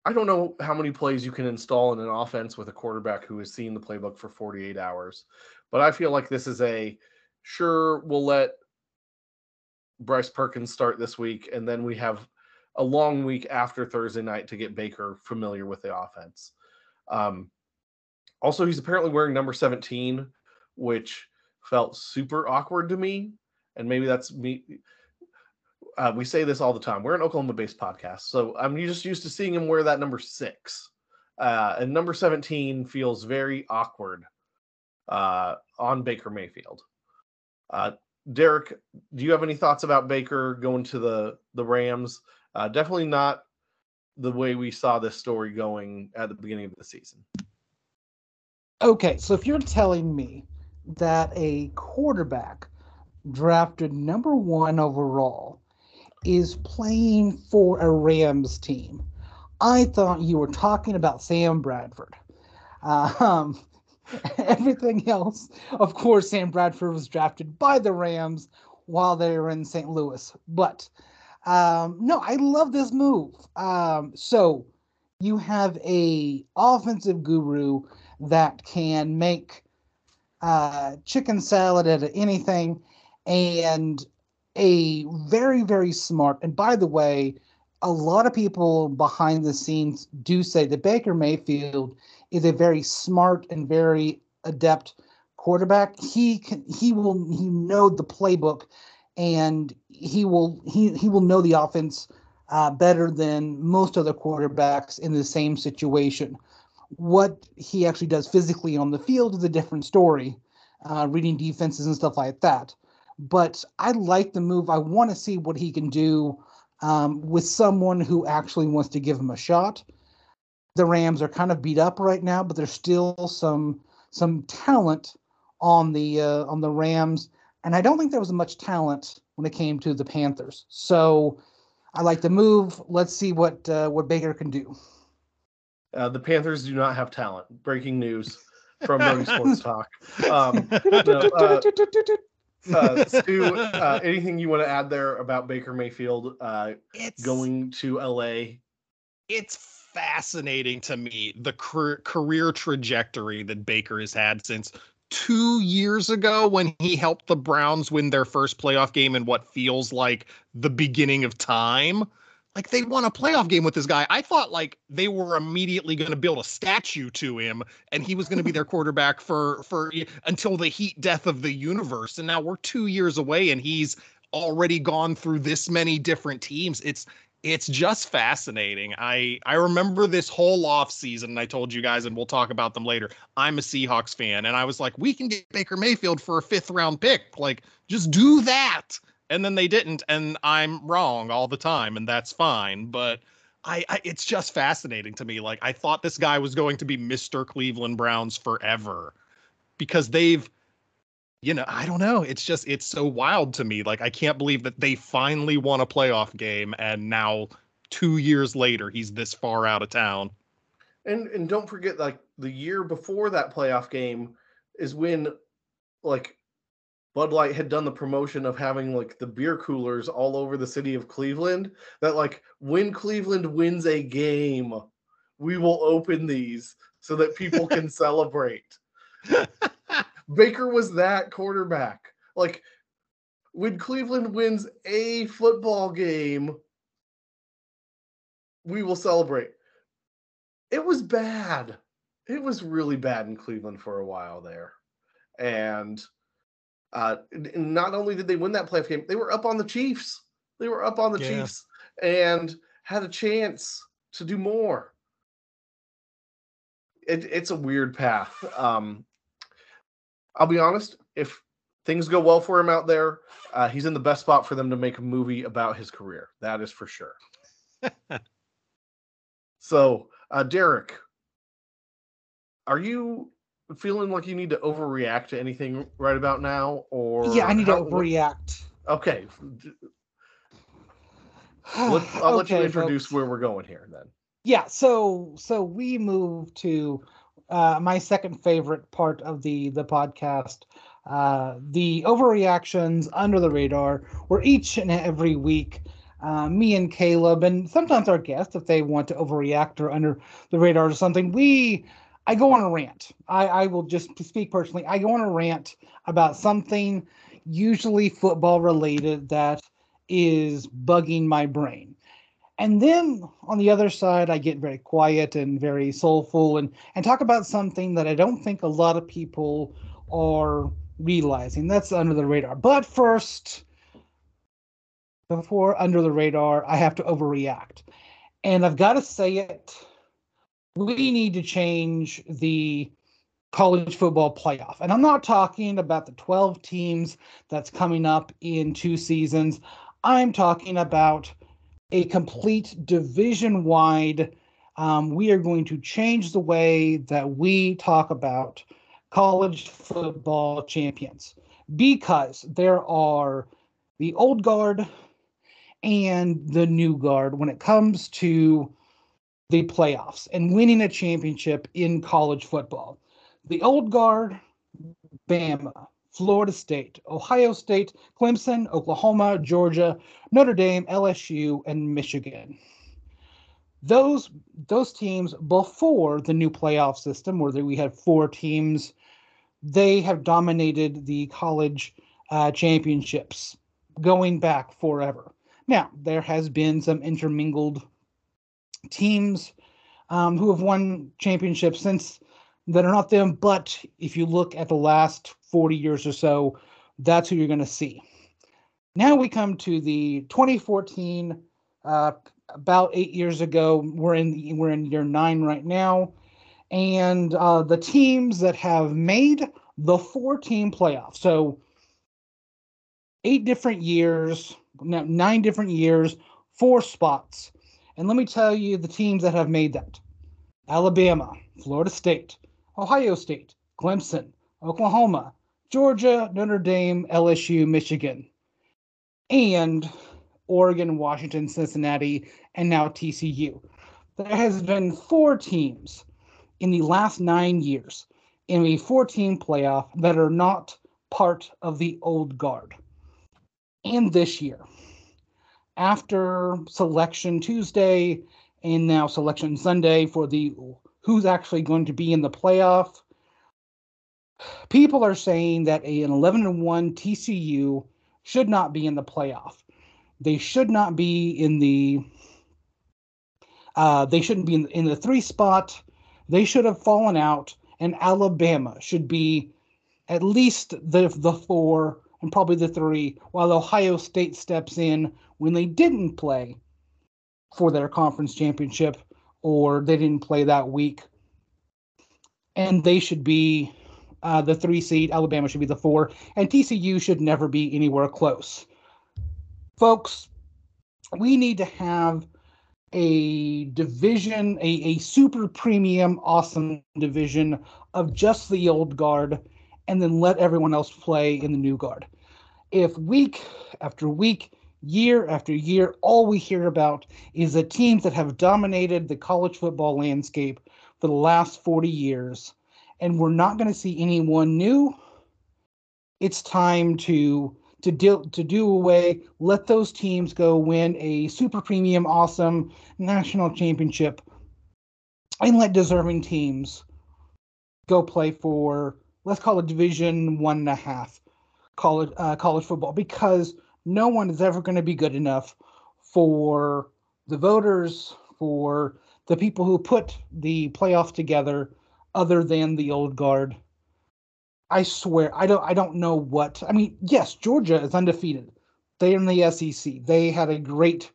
I don't know how many plays you can install in an offense with a quarterback who has seen the playbook for 48 hours, but I feel like this is a sure, we'll let Bryce Perkins start this week, and then we have a long week after Thursday night to get Baker familiar with the offense. Also, he's apparently wearing number 17, which felt super awkward to me. And maybe that's me. We say this all the time. We're an Oklahoma-based podcast, so I'm just used to seeing him wear that number 6. And number 17 feels very awkward on Baker Mayfield. Derek, do you have any thoughts about Baker going to the Rams? Definitely not the way we saw this story going at the beginning of the season. Okay, so if you're telling me that a quarterback drafted number 1 overall is playing for a Rams team, I thought you were talking about Sam Bradford. Everything else, of course, Sam Bradford was drafted by the Rams while they were in St. Louis, but no, I love this move. So you have a offensive guru that can make chicken salad out of anything, and a very, very smart. And by the way, a lot of people behind the scenes do say that Baker Mayfield is a very smart and very adept quarterback. He know the playbook, and he will know the offense better than most other quarterbacks in the same situation. What he actually does physically on the field is a different story, reading defenses and stuff like that. But I like the move. I want to see what he can do with someone who actually wants to give him a shot. The Rams are kind of beat up right now, but there's still some talent on the Rams. And I don't think there was much talent when it came to the Panthers. So I like the move. Let's see what Baker can do. The Panthers do not have talent. Breaking news from Dirty Sports Talk. Stu, anything you want to add there about Baker Mayfield going to LA? It's fascinating to me, the career trajectory that Baker has had since 2 years ago when he helped the Browns win their first playoff game in what feels like the beginning of time. Like, they won a playoff game with this guy. I thought like they were immediately going to build a statue to him and he was going to be their quarterback for until the heat death of the universe. And now we're 2 years away and he's already gone through this many different teams. It's just fascinating. I remember this whole offseason, and I told you guys, and we'll talk about them later, I'm a Seahawks fan, and I was like, we can get Baker Mayfield for a 5th-round pick. Like, just do that. And then they didn't, and I'm wrong all the time, and that's fine. But it's just fascinating to me. Like, I thought this guy was going to be Mr. Cleveland Browns forever because they've, you know, I don't know. It's so wild to me. Like, I can't believe that they finally won a playoff game, and now 2 years later, he's this far out of town. And don't forget, like, the year before that playoff game, is when, like, Bud Light had done the promotion of having, like, the beer coolers all over the city of Cleveland, that, like, when Cleveland wins a game, we will open these so that people can celebrate. Baker was that quarterback. Like, when Cleveland wins a football game, we will celebrate. It was bad. It was really bad in Cleveland for a while there. And not only did they win that playoff game, they were up on the Chiefs. They were up on the Chiefs and had a chance to do more. It's a weird path. I'll be honest, if things go well for him out there, he's in the best spot for them to make a movie about his career. That is for sure. So, Derek, are you feeling like you need to overreact to anything right about now? Or I need to overreact. Okay. I'll let you introduce where we're going here then. Yeah, so we move to my second favorite part of the podcast, the overreactions under the radar, where each and every week me and Caleb, and sometimes our guests, if they want to overreact or under the radar or something, I go on a rant. I will just speak personally. I go on a rant about something, usually football related, that is bugging my brain. And then on the other side, I get very quiet and very soulful and talk about something that I don't think a lot of people are realizing. That's under the radar. But first, before under the radar, I have to overreact. And I've got to say it. We need to change the college football playoff. And I'm not talking about the 12 teams that's coming up in 2 seasons. I'm talking about a complete division-wide, we are going to change the way that we talk about college football champions, because there are the old guard and the new guard when it comes to the playoffs and winning a championship in college football. The old guard, Bama, Florida State, Ohio State, Clemson, Oklahoma, Georgia, Notre Dame, LSU, and Michigan. Those teams before the new playoff system, where we had 4 teams, they have dominated the college championships going back forever. Now, there has been some intermingled teams who have won championships since that are not them, but if you look at the last 40 years or so, that's who you're going to see. Now we come to the 2014, about 8 years ago. We're in year 9 right now. And the teams that have made the 4-team playoff. So 9 different years, 4 spots. And let me tell you the teams that have made that. Alabama, Florida State, Ohio State, Clemson, Oklahoma, Georgia, Notre Dame, LSU, Michigan, and Oregon, Washington, Cincinnati, and now TCU. There has been 4 teams in the last 9 years in a 4-team playoff that are not part of the old guard. And this year, after Selection Tuesday and now Selection Sunday for the who's actually going to be in the playoff, people are saying that an 11-1 TCU should not be in the playoff. They should not be in the. They shouldn't be in the 3 spot. They should have fallen out, and Alabama should be at least the 4 and probably the 3. While Ohio State steps in when they didn't play for their conference championship, or they didn't play that week, and they should be. The 3 seed, Alabama should be the 4, and TCU should never be anywhere close. Folks, we need to have a division, a super premium, awesome division of just the old guard, and then let everyone else play in the new guard. If week after week, year after year, all we hear about is the teams that have dominated the college football landscape for the last 40 years, and we're not going to see anyone new, it's time to do away, let those teams go win a super premium, awesome national championship, and let deserving teams go play for, let's call it Division 1.5 college football, because no one is ever going to be good enough for the voters, for the people who put the playoff together, other than the old guard. I swear, I don't know what. I mean, yes, Georgia is undefeated. They're in the SEC. They had a great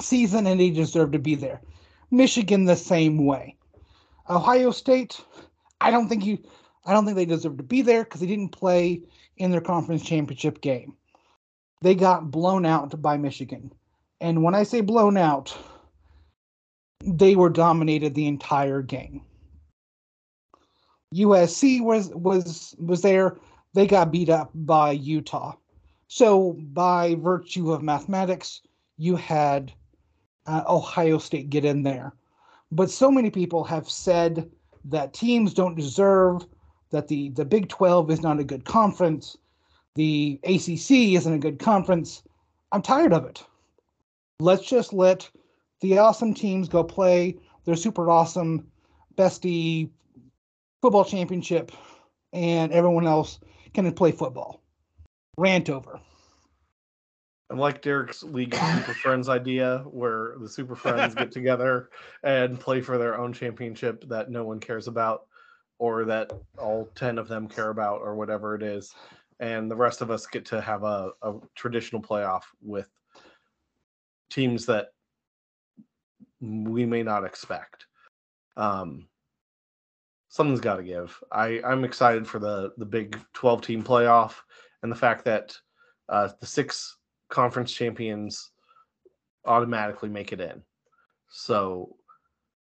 season and they deserve to be there. Michigan the same way. Ohio State, I don't think they deserve to be there because they didn't play in their conference championship game. They got blown out by Michigan. And when I say blown out, they were dominated the entire game. USC was there. They got beat up by Utah. So by virtue of mathematics, you had Ohio State get in there. But so many people have said that teams don't deserve, that the Big 12 is not a good conference, the ACC isn't a good conference. I'm tired of it. Let's just let the awesome teams go play their super awesome bestie football championship, and everyone else can play football. Rant over. I like Derek's League of Super Friends idea, where the Super Friends get together and play for their own championship that no one cares about, or that all 10 of them care about, or whatever it is. And the rest of us get to have a traditional playoff with teams that we may not expect. Something's got to give. I'm excited for the Big 12 team playoff, and the fact that the 6 conference champions automatically make it in. So,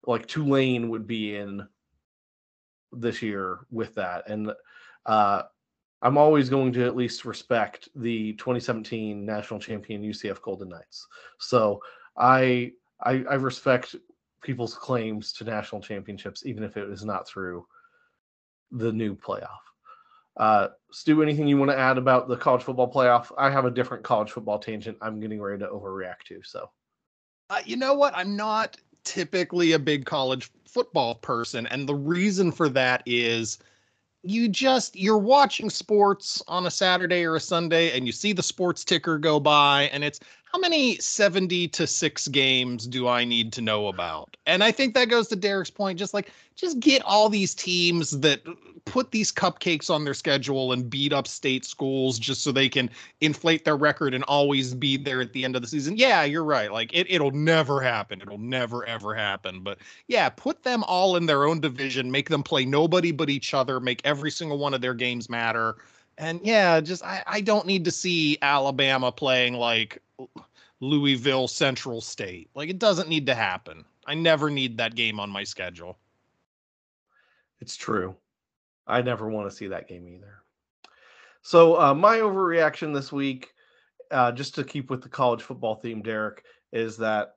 like, Tulane would be in this year with that. And I'm always going to at least respect the 2017 national champion UCF Golden Knights. So I respect people's claims to national championships, even if it is not through the new playoff. Stu, anything you want to add about the college football playoff? I have a different college football tangent I'm getting ready to overreact to. So, you know what? I'm not typically a big college football person. And the reason for that is you're watching sports on a Saturday or a Sunday, and you see the sports ticker go by, and it's, how many 70-6 games do I need to know about? And I think that goes to Derek's point. Just get all these teams that put these cupcakes on their schedule and beat up state schools just so they can inflate their record and always be there at the end of the season. Yeah, you're right. It'll never happen. It'll never, ever happen. But yeah, put them all in their own division, make them play nobody but each other, make every single one of their games matter. And yeah, I don't need to see Alabama playing Louisville Central State. It doesn't need to happen. I never need that game on my schedule. It's true. I never want to see that game either. So my overreaction this week, just to keep with the college football theme, Derek, is that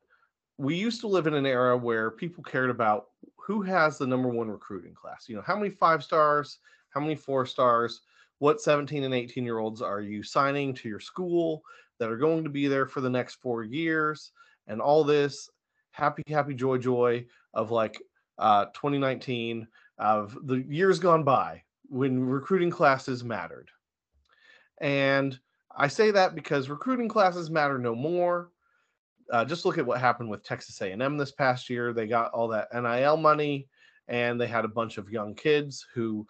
we used to live in an era where people cared about who has the number one recruiting class. You know, how many 5 stars, how many 4 stars, what 17 and 18-year-olds are you signing to your school that are going to be there for the next 4 years, and all this happy, joy of 2019, of the years gone by when recruiting classes mattered. And I say that because recruiting classes matter no more. Just look at what happened with Texas A&M this past year. They got all that NIL money, and they had a bunch of young kids who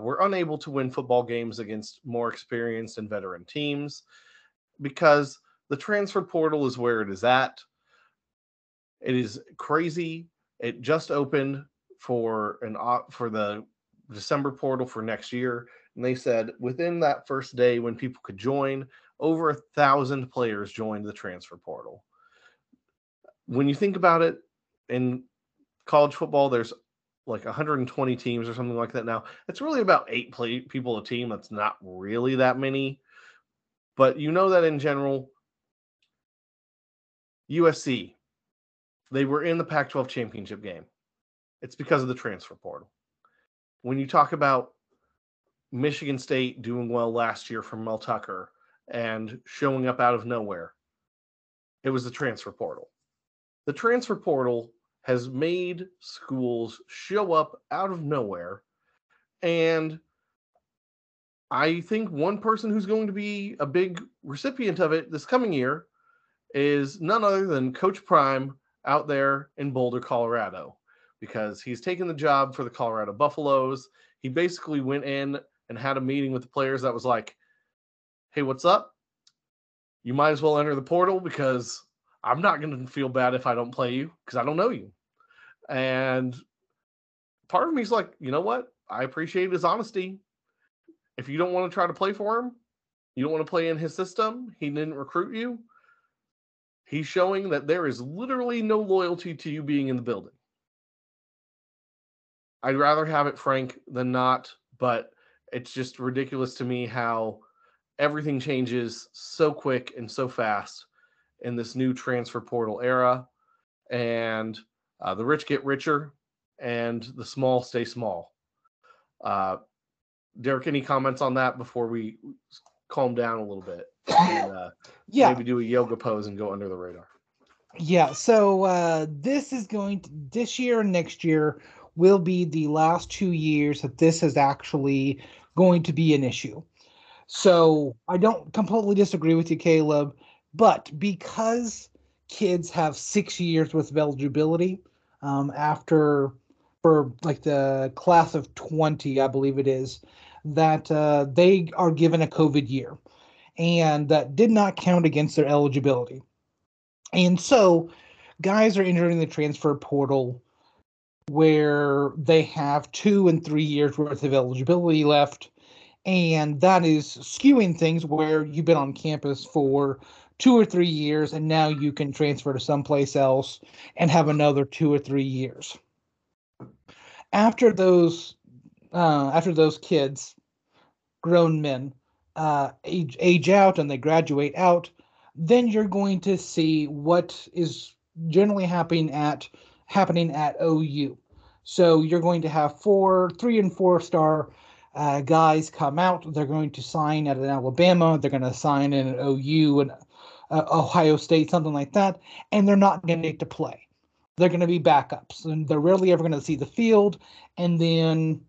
were unable to win football games against more experienced and veteran teams, because the transfer portal is where it is at. It is crazy. It just opened for the December portal for next year, and they said within that first day when people could join, over 1,000 players joined the transfer portal. When you think about it, in college football, there's 120 teams or something like that now. It's really about 8 people a team. That's not really that many. But you know that in general, USC, they were in the Pac-12 championship game. It's because of the transfer portal. when you talk about Michigan State doing well last year from Mel Tucker and showing up out of nowhere, it was the transfer portal. The transfer portal has made schools show up out of nowhere. And I think one person who's going to be a big recipient of it this coming year is none other than Coach Prime out there in Boulder, Colorado, because he's taken the job for the Colorado Buffaloes. He basically went in and had a meeting with the players that was like, hey, what's up? You might as well enter the portal because I'm not going to feel bad if I don't play you because I don't know you. And part of me is like, you know what? I appreciate his honesty. If you don't want to try to play for him, you don't want to play in his system, he didn't recruit you, he's showing that there is literally no loyalty to you being in the building. I'd rather have it frank than not, but it's just ridiculous to me how everything changes so quick and so fast in this new transfer portal era. And the rich get richer and the small stay small. Derek, any comments on that before we calm down a little bit? And, yeah. Maybe do a yoga pose and go under the radar. Yeah. So this year and next year will be the last 2 years that this is actually going to be an issue. So I don't completely disagree with you, Caleb, but because kids have 6 years with eligibility for like the class of 20, I believe it is, that they are given a COVID year. And that did not count against their eligibility. And so guys are entering the transfer portal where they have 2 and 3 years worth of eligibility left. And that is skewing things where you've been on campus for 2 or 3 years and now you can transfer to someplace else and have another 2 or 3 years. After those kids, grown men, age out and they graduate out, then you're going to see what is generally happening at OU. So you're going to have 3 and 4 star guys come out. They're going to sign at an Alabama. They're going to sign in an OU and Ohio State, something like that. And they're not going to get to play. They're going to be backups, and they're rarely ever going to see the field. And then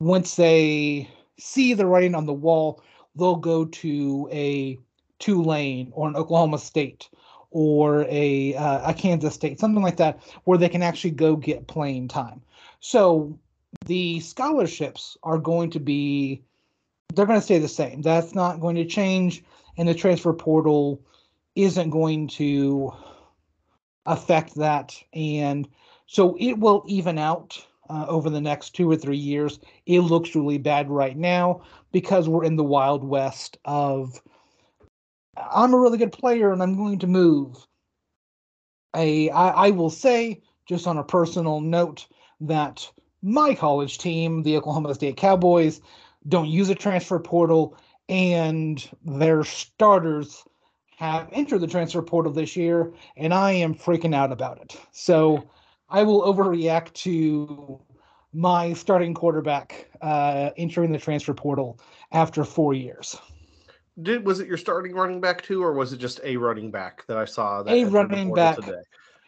once they see the writing on the wall, they'll go to a Tulane or an Oklahoma State or a Kansas State, something like that, where they can actually go get playing time. So the scholarships are going to be, they're going to stay the same. That's not going to change, and the transfer portal isn't going to affect that. And so it will even out over the next 2 or 3 years. It looks really bad right now because we're in the wild west of I'm a really good player and I'm going to move. I will say, just on a personal note, that my college team, the Oklahoma State Cowboys, don't use a transfer portal, and their starters have entered the transfer portal this year, and I am freaking out about it. So I will overreact to my starting quarterback entering the transfer portal after 4 years. Was it your starting running back too, or was it just a running back that I saw? That a running back. Today?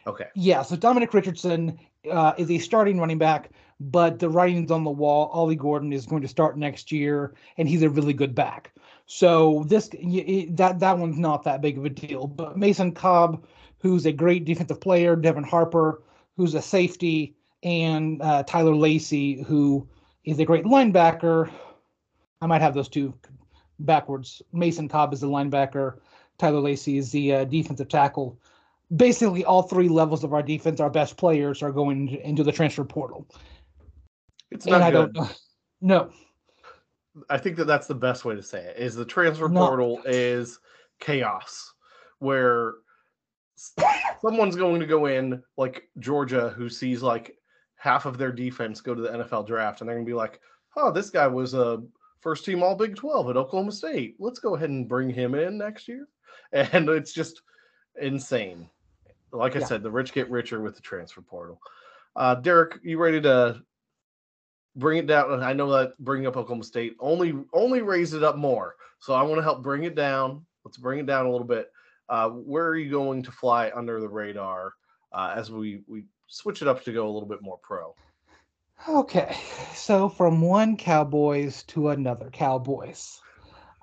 Okay. Yeah, so Dominic Richardson is a starting running back, but the writing's on the wall. Ollie Gordon is going to start next year, and he's a really good back. So that one's not that big of a deal. But Mason Cobb, who's a great defensive player, Devin Harper, who's a safety, and Tyler Lacey, who is a great linebacker. I might have those two backwards. Mason Cobb is the linebacker. Tyler Lacey is the defensive tackle. Basically, all three levels of our defense, our best players, are going into the transfer portal. It's not and good. I don't, no. I think that's the best way to say it, is the transfer portal is chaos, where someone's going to go in, like Georgia, who sees like half of their defense go to the NFL draft, and they're going to be like, oh, this guy was a first team all Big 12 at Oklahoma State. Let's go ahead and bring him in next year. And it's just insane. Like I said, the rich get richer with the transfer portal. Derek, you ready to bring it down. I know that bringing up Oklahoma State only raised it up more. So I want to help bring it down. Let's bring it down a little bit. Where are you going to fly under the radar as we switch it up to go a little bit more pro? Okay, so from one Cowboys to another Cowboys,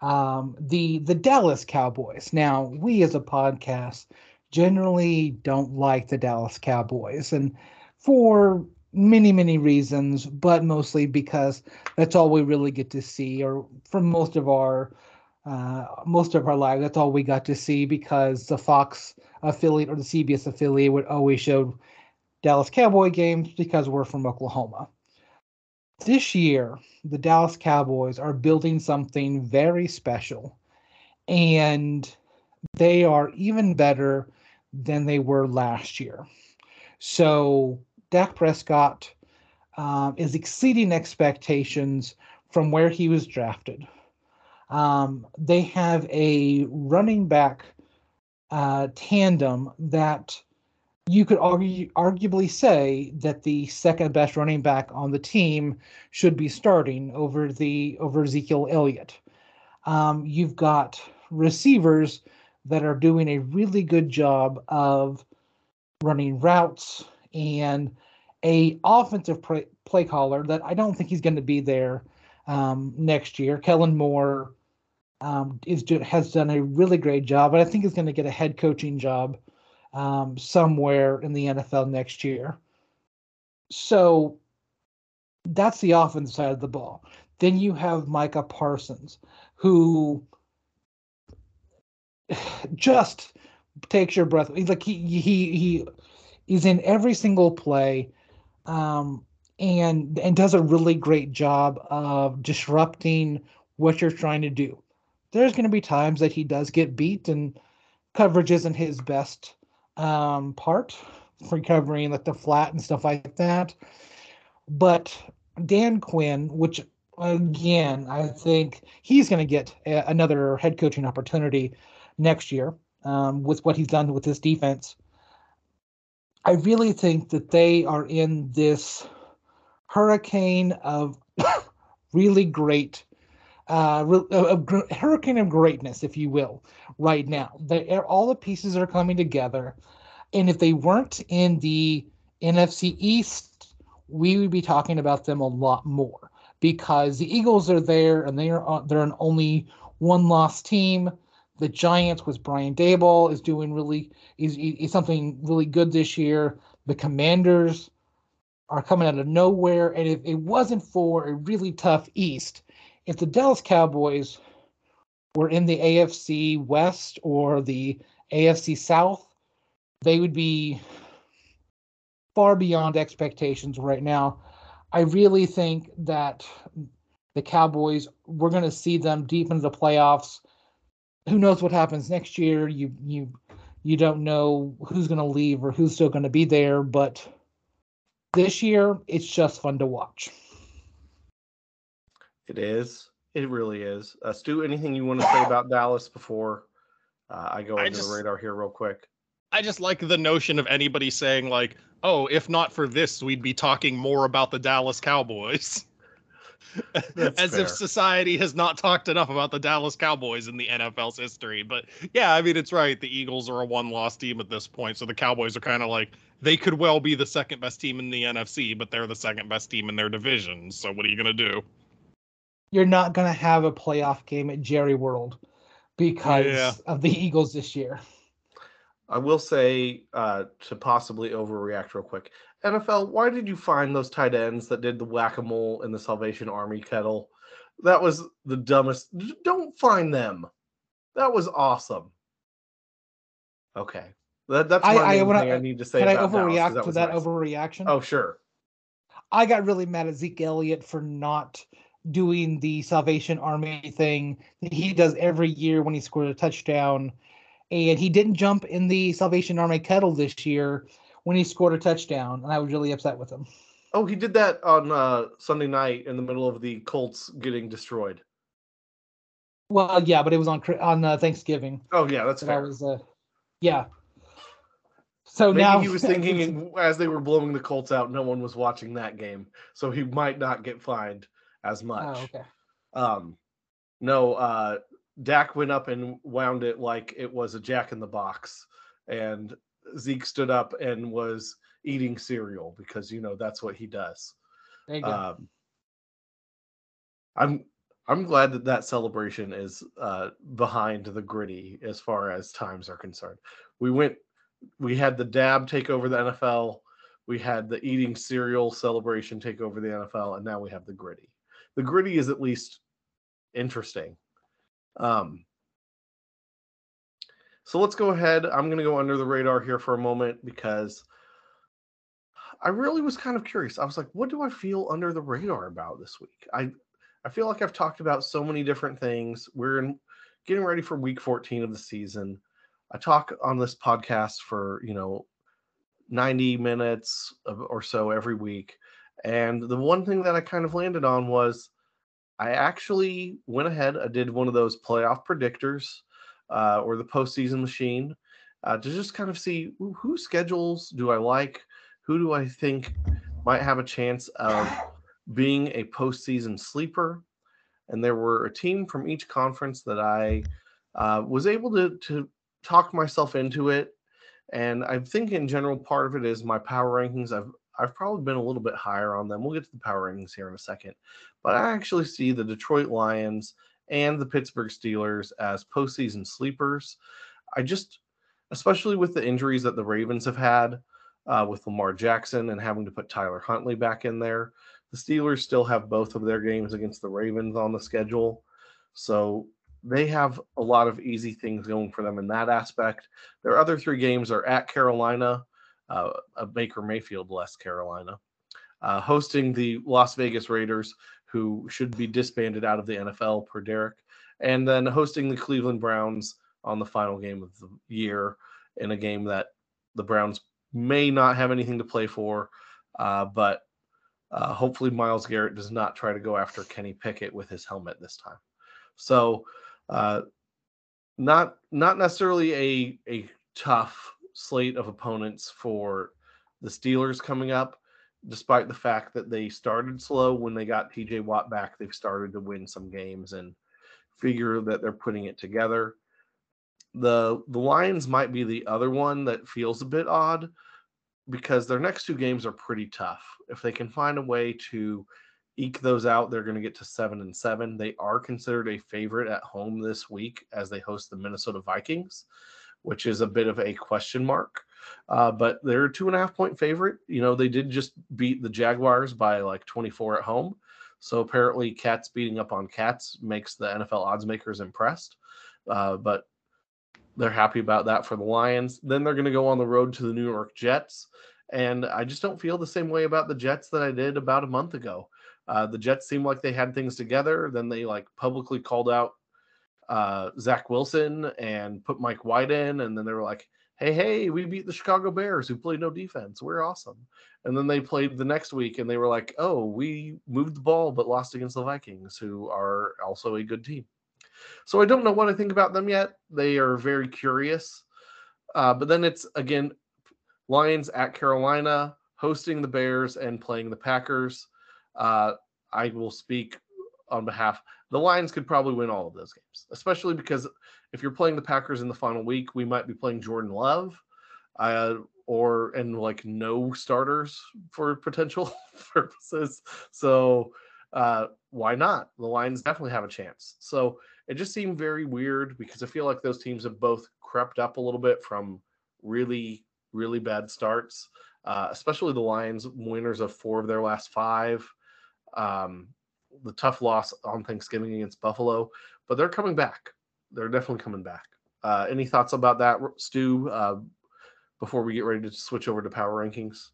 the Dallas Cowboys. Now, we as a podcast generally don't like the Dallas Cowboys, and for many reasons, but mostly because that's all we really get to see, or for most of our lives, that's all we got to see, because the Fox affiliate or the CBS affiliate would always show Dallas Cowboy games because we're from Oklahoma. This year, the Dallas Cowboys are building something very special, and they are even better than they were last year. So Dak Prescott is exceeding expectations from where he was drafted. They have a running back tandem that you could arguably say that the second best running back on the team should be starting over Ezekiel Elliott. You've got receivers that are doing a really good job of running routes, and a offensive play caller that I don't think he's going to be there next year. Kellen Moore has done a really great job, but I think he's going to get a head coaching job somewhere in the NFL next year. So that's the offensive side of the ball. Then you have Micah Parsons, who just takes your breath. He's like he's in every single play, and does a really great job of disrupting what you're trying to do. There's going to be times that he does get beat, and coverage isn't his best part for covering like the flat and stuff like that. But Dan Quinn, which again, I think he's going to get another head coaching opportunity next year with what he's done with this defense. I really think that they are in this hurricane of really great, hurricane of greatness, if you will, right now. All the pieces are coming together. And if they weren't in the NFC East, we would be talking about them a lot more, because the Eagles are there and they're an only one-loss team. The Giants with Brian Daboll is doing is something really good this year. The Commanders are coming out of nowhere, and if it wasn't for a really tough East, if the Dallas Cowboys were in the AFC West or the AFC South, they would be far beyond expectations right now. I really think that the Cowboys, we're going to see them deep into the playoffs. Who knows what happens next year? You don't know who's going to leave or who's still going to be there, but this year it's just fun to watch. It is. It really is. Stu, anything you want to say about Dallas before I go under the radar here real quick? I just like the notion of anybody saying like, oh, if not for this, we'd be talking more about the Dallas Cowboys. As fair. If society has not talked enough about the Dallas Cowboys in the NFL's history. But yeah, I mean, it's right. The Eagles are a one-loss team at this point. So the Cowboys are kind of like, they could well be the second best team in the NFC, but they're the second best team in their division. So what are you going to do? You're not going to have a playoff game at Jerry World because of the Eagles this year. I will say, to possibly overreact real quick, NFL, why did you find those tight ends that did the whack-a-mole in the Salvation Army kettle? That was the dumbest. Don't find them. That was awesome. Okay. That's what I need to say about that. Can I overreact to that nice overreaction? Oh, sure. I got really mad at Zeke Elliott for not doing the Salvation Army thing that he does every year when he scores a touchdown. And he didn't jump in the Salvation Army kettle this year when he scored a touchdown, and I was really upset with him. Oh, he did that on Sunday night in the middle of the Colts getting destroyed. Well, yeah, but it was on Thanksgiving. Oh, yeah, that's fair. I was, yeah. So maybe now he was thinking as they were blowing the Colts out, no one was watching that game, so he might not get fined as much. Oh, okay. Dak went up and wound it like it was a jack in the box, and Zeke stood up and was eating cereal because, you know, that's what he does. There you go. I'm glad that celebration is behind the gritty as far as times are concerned. We had the dab take over the NFL. We had the eating cereal celebration take over the NFL, and now we have the gritty. The gritty is at least interesting. So let's go ahead. I'm going to go under the radar here for a moment because I really was kind of curious. I was like, what do I feel under the radar about this week? I feel like I've talked about so many different things. We're getting ready for week 14 of the season. I talk on this podcast for, 90 minutes or so every week. And the one thing that I kind of landed on was I actually went ahead. I did one of those playoff predictors or the postseason machine to just kind of see who schedules do I like? Who do I think might have a chance of being a postseason sleeper? And there were a team from each conference that I was able to talk myself into it. And I think in general, part of it is my power rankings. I've probably been a little bit higher on them. We'll get to the power rankings here in a second. But I actually see the Detroit Lions and the Pittsburgh Steelers as postseason sleepers. I just, especially with the injuries that the Ravens have had with Lamar Jackson and having to put Tyler Huntley back in there, the Steelers still have both of their games against the Ravens on the schedule. So they have a lot of easy things going for them in that aspect. Their other three games are at Carolina, a Baker Mayfield-less Carolina, hosting the Las Vegas Raiders, who should be disbanded out of the NFL per Derek, and then hosting the Cleveland Browns on the final game of the year in a game that the Browns may not have anything to play for, but hopefully Myles Garrett does not try to go after Kenny Pickett with his helmet this time. So not necessarily a tough slate of opponents for the Steelers coming up, despite the fact that they started slow. When they got TJ Watt back, they've started to win some games and figure that they're putting it together. The Lions might be the other one that feels a bit odd because their next two games are pretty tough. If they can find a way to eke those out, they're going to get to 7-7. They are considered a favorite at home this week as they host the Minnesota Vikings, which is a bit of a question mark. But they're a 2.5-point favorite. They did just beat the Jaguars by like 24 at home. So apparently cats beating up on cats makes the NFL odds makers impressed. But they're happy about that for the Lions. Then they're going to go on the road to the New York Jets. And I just don't feel the same way about the Jets that I did about a month ago. The Jets seemed like they had things together. Then they publicly called out Zach Wilson and put Mike White in. And then they were like, hey, we beat the Chicago Bears who played no defense. We're awesome. And then they played the next week and they were like, oh, we moved the ball, but lost against the Vikings, who are also a good team. So I don't know what I think about them yet. They are very curious. But then it's, again, Lions at Carolina, hosting the Bears and playing the Packers. I will speak on behalf. The Lions could probably win all of those games, especially because if you're playing the Packers in the final week, we might be playing Jordan Love or no starters for potential purposes. So why not? The Lions definitely have a chance. So it just seemed very weird because I feel like those teams have both crept up a little bit from really, really bad starts, especially the Lions, winners of 4 of their last 5. The tough loss on Thanksgiving against Buffalo, but they're coming back. They're definitely coming back. Any thoughts about that, Stu, before we get ready to switch over to power rankings?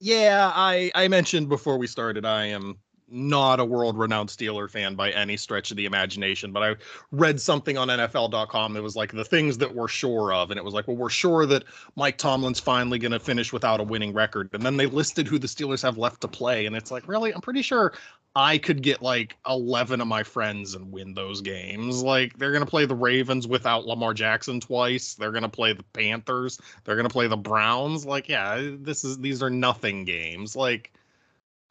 Yeah, I mentioned before we started, I am not a world-renowned Steeler fan by any stretch of the imagination, but I read something on NFL.com that was the things that we're sure of, and it was we're sure that Mike Tomlin's finally going to finish without a winning record, and then they listed who the Steelers have left to play, and it's really? I'm pretty sure I could get like 11 of my friends and win those games. Like, they're going to play the Ravens without Lamar Jackson twice. They're going to play the Panthers. They're going to play the Browns. Like, yeah, these are nothing games. Like,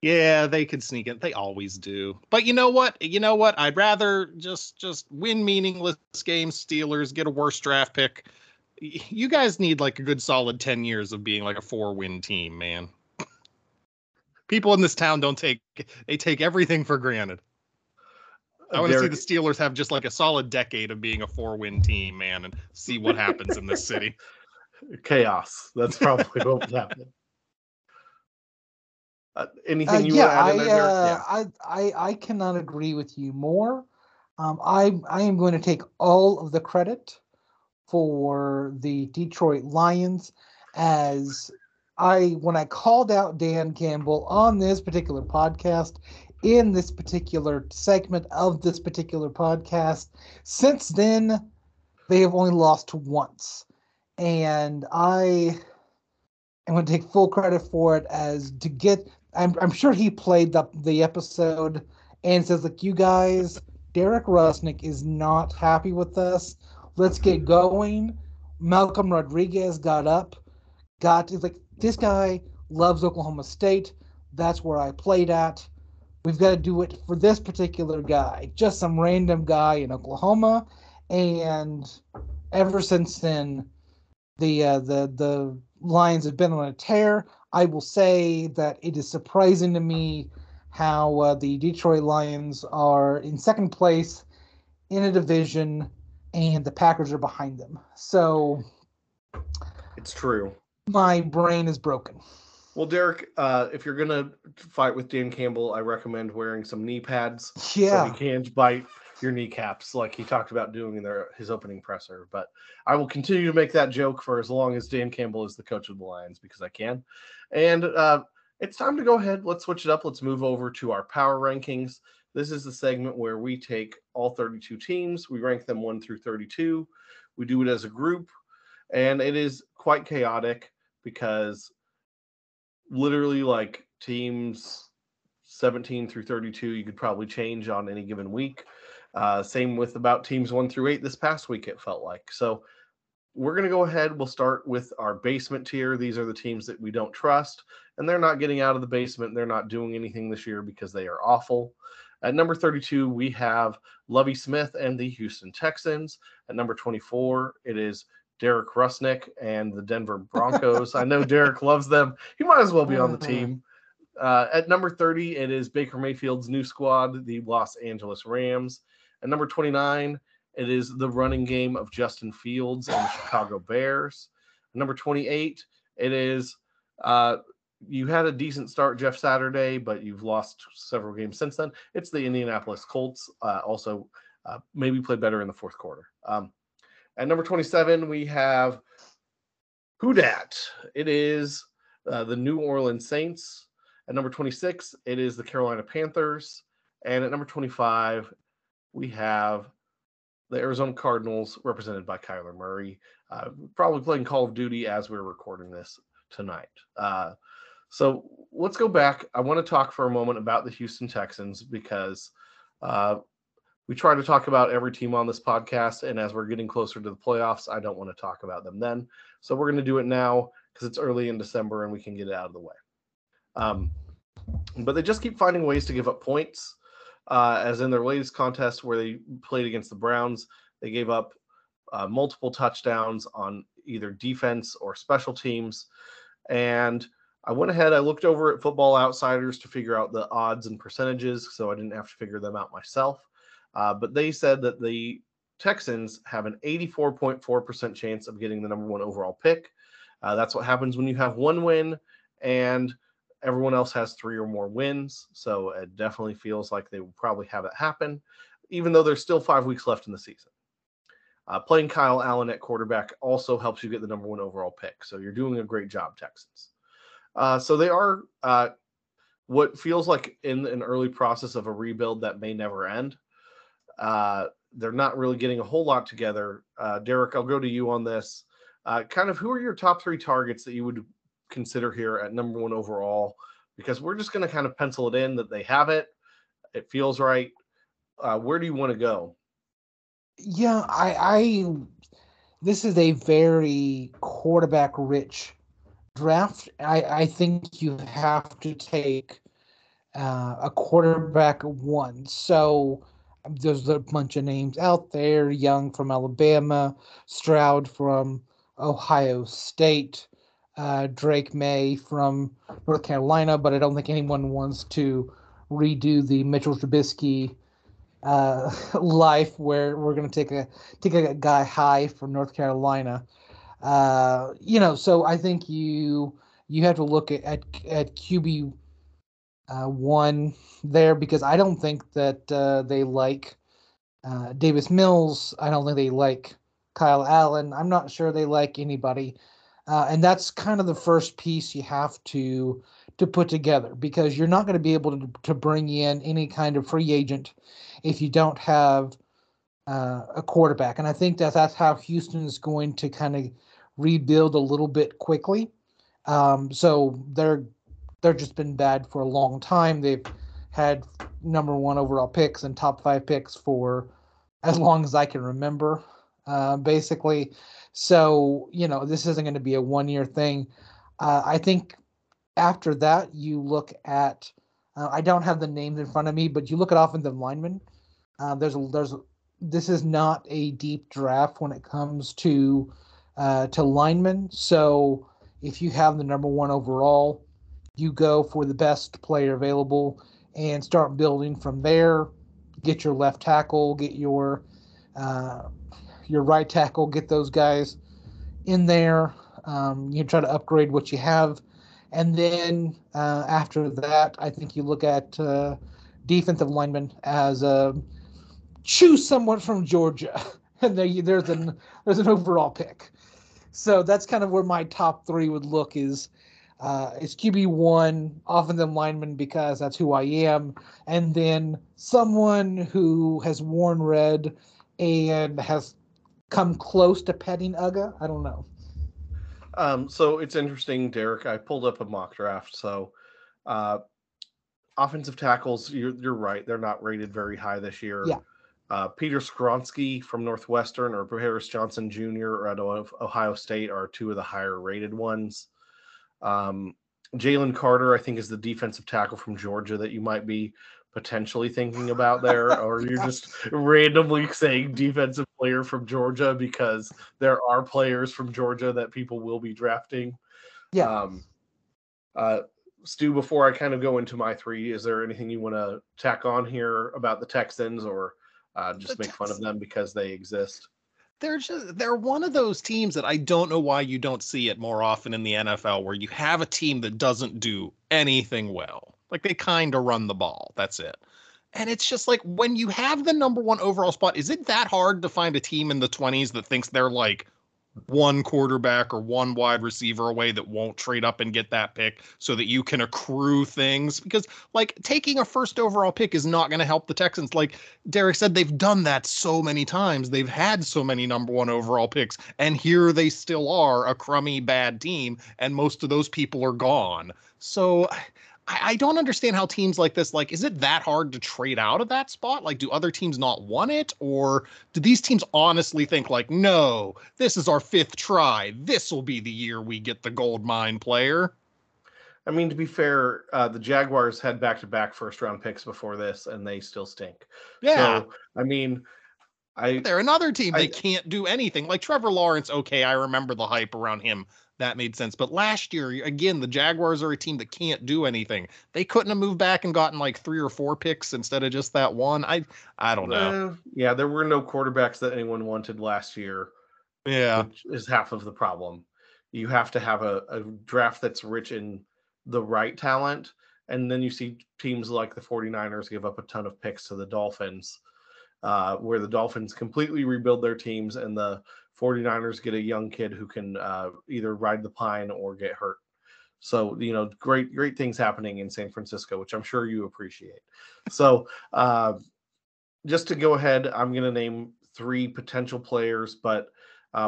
yeah, they could sneak in. They always do. But you know what? I'd rather just win meaningless games. Steelers get a worse draft pick. You guys need like a good solid 10 years of being like a 4-win team, man. People in this town take everything for granted. I want to see the Steelers have just like a solid decade of being a 4-win team, man, and see what happens in this city. Chaos. That's probably what will happen. Anything you want to add? I cannot agree with you more. I am going to take all of the credit for the Detroit Lions, as when I called out Dan Campbell on this particular podcast, in this particular segment of this particular podcast, since then, they have only lost once. And I am going to take full credit for it, as to get, I'm sure he played the episode and says, like, you guys, Derek Rusnick is not happy with us. Let's get going. Malcolm Rodriguez got up, this guy loves Oklahoma State. That's where I played at. We've got to do it for this particular guy, just some random guy in Oklahoma. And ever since then, the Lions have been on a tear. I will say that it is surprising to me how the Detroit Lions are in second place in a division, and the Packers are behind them. So it's true. My brain is broken. Well, Derek, if you're going to fight with Dan Campbell, I recommend wearing some knee pads. Yeah. So he can bite your kneecaps like he talked about doing in his opening presser. But I will continue to make that joke for as long as Dan Campbell is the coach of the Lions, because I can. And it's time to go ahead. Let's switch it up. Let's move over to our power rankings. This is the segment where we take all 32 teams. We rank them 1 through 32. We do it as a group. And it is quite chaotic, because literally like teams 17 through 32, you could probably change on any given week. Same with about teams 1 through 8 this past week, it felt like. So we're going to go ahead. We'll start with our basement tier. These are the teams that we don't trust, and they're not getting out of the basement. They're not doing anything this year because they are awful. At number 32, we have Lovie Smith and the Houston Texans. At number 24, it is Derek Rusnick and the Denver Broncos. I know Derek loves them. He might as well be on the team. At number 30, it is Baker Mayfield's new squad, the Los Angeles Rams. At number 29, it is the running game of Justin Fields and the Chicago Bears. At number 28, it is you had a decent start, Jeff Saturday, but you've lost several games since then. It's the Indianapolis Colts. Also, maybe played better in the fourth quarter. At number 27, we have Who Dat? It is the New Orleans Saints. At number 26, it is the Carolina Panthers. And at number 25, we have the Arizona Cardinals, represented by Kyler Murray, probably playing Call of Duty as we're recording this tonight. So let's go back. I want to talk for a moment about the Houston Texans, because we try to talk about every team on this podcast, and as we're getting closer to the playoffs, I don't want to talk about them then. So we're going to do it now, because it's early in December and we can get it out of the way. But they just keep finding ways to give up points, as in their latest contest where they played against the Browns. They gave up multiple touchdowns on either defense or special teams. And I went ahead, I looked over at Football Outsiders to figure out the odds and percentages, so I didn't have to figure them out myself. But they said that the Texans have an 84.4% chance of getting the number one overall pick. That's what happens when you have one win and everyone else has three or more wins. So it definitely feels like they will probably have it happen, even though there's still 5 weeks left in the season. Playing Kyle Allen at quarterback also helps you get the number one overall pick. So you're doing a great job, Texans. So they are what feels like in an early process of a rebuild that may never end. They're not really getting a whole lot together. Derek, I'll go to you on this. Kind of who are your top three targets that you would consider here at number one overall? Because we're just going to kind of pencil it in that they have it. It feels right. Where do you want to go? Yeah, this is a very quarterback-rich draft. I think you have to take a quarterback one. So there's a bunch of names out there. Young from Alabama, Stroud from Ohio State, Drake May from North Carolina, but I don't think anyone wants to redo the Mitchell Trubisky life where we're going to take a guy high from North Carolina. So I think you have to look at QB one there, because I don't think that they like Davis Mills. I don't think they like Kyle Allen. I'm not sure they like anybody. And that's kind of the first piece you have to put together, because you're not going to be able to bring in any kind of free agent if you don't have a quarterback. And I think that's how Houston is going to kind of rebuild a little bit quickly. So they're just been bad for a long time. They've had number one overall picks and top five picks for as long as I can remember, basically. So, this isn't going to be a one-year thing. I think after that, you look at I don't have the names in front of me, but you look at offensive linemen. This is not a deep draft when it comes to linemen. So if you have the number one overall, you go for the best player available and start building from there. Get your left tackle, get your right tackle, get those guys in there. You try to upgrade what you have. And then after that, I think you look at defensive linemen as choose someone from Georgia. And there's an overall pick. So that's kind of where my top three would look is QB1, offensive lineman, because that's who I am. And then someone who has worn red and has come close to petting Uga? I don't know. So it's interesting, Derek. I pulled up a mock draft. So offensive tackles, you're right. They're not rated very high this year. Yeah. Peter Skronsky from Northwestern or Harris Johnson Jr. out of Ohio State are two of the higher rated ones. Jalen Carter, I think, is the defensive tackle from Georgia that you might be potentially thinking about there, or you're just randomly saying defensive player from Georgia because there are players from Georgia that people will be drafting. Yeah. Stu, before I kind of go into my three, is there anything you want to tack on here about the Texans or just make fun of them because they exist? They're one of those teams that I don't know why you don't see it more often in the NFL, where you have a team that doesn't do anything well. Like, they kind of run the ball. That's it. And it's just like, when you have the number one overall spot, is it that hard to find a team in the 20s that thinks they're like one quarterback or one wide receiver away that won't trade up and get that pick so that you can accrue things? Because, like, taking a first overall pick is not going to help the Texans. Like Derek said, they've done that so many times. They've had so many number one overall picks, and here they still are a crummy, bad team, and most of those people are gone. So I don't understand how teams like this, like, is it that hard to trade out of that spot? Like, do other teams not want it? Or do these teams honestly think, like, no, this is our fifth try. This will be the year we get the gold mine player. I mean, to be fair, the Jaguars had back-to-back first-round picks before this, and they still stink. Yeah. So, I mean, they're another team. They can't do anything. Like, Trevor Lawrence, okay, I remember the hype around him. That made sense. But last year, again, the Jaguars are a team that can't do anything. They couldn't have moved back and gotten like three or four picks instead of just that one. I don't know. Yeah, there were no quarterbacks that anyone wanted last year. Yeah. Which is half of the problem. You have to have a draft that's rich in the right talent. And then you see teams like the 49ers give up a ton of picks to the Dolphins, where the Dolphins completely rebuild their teams and the 49ers get a young kid who can either ride the pine or get hurt. So, great things happening in San Francisco, which I'm sure you appreciate. So just to go ahead, I'm going to name three potential players, but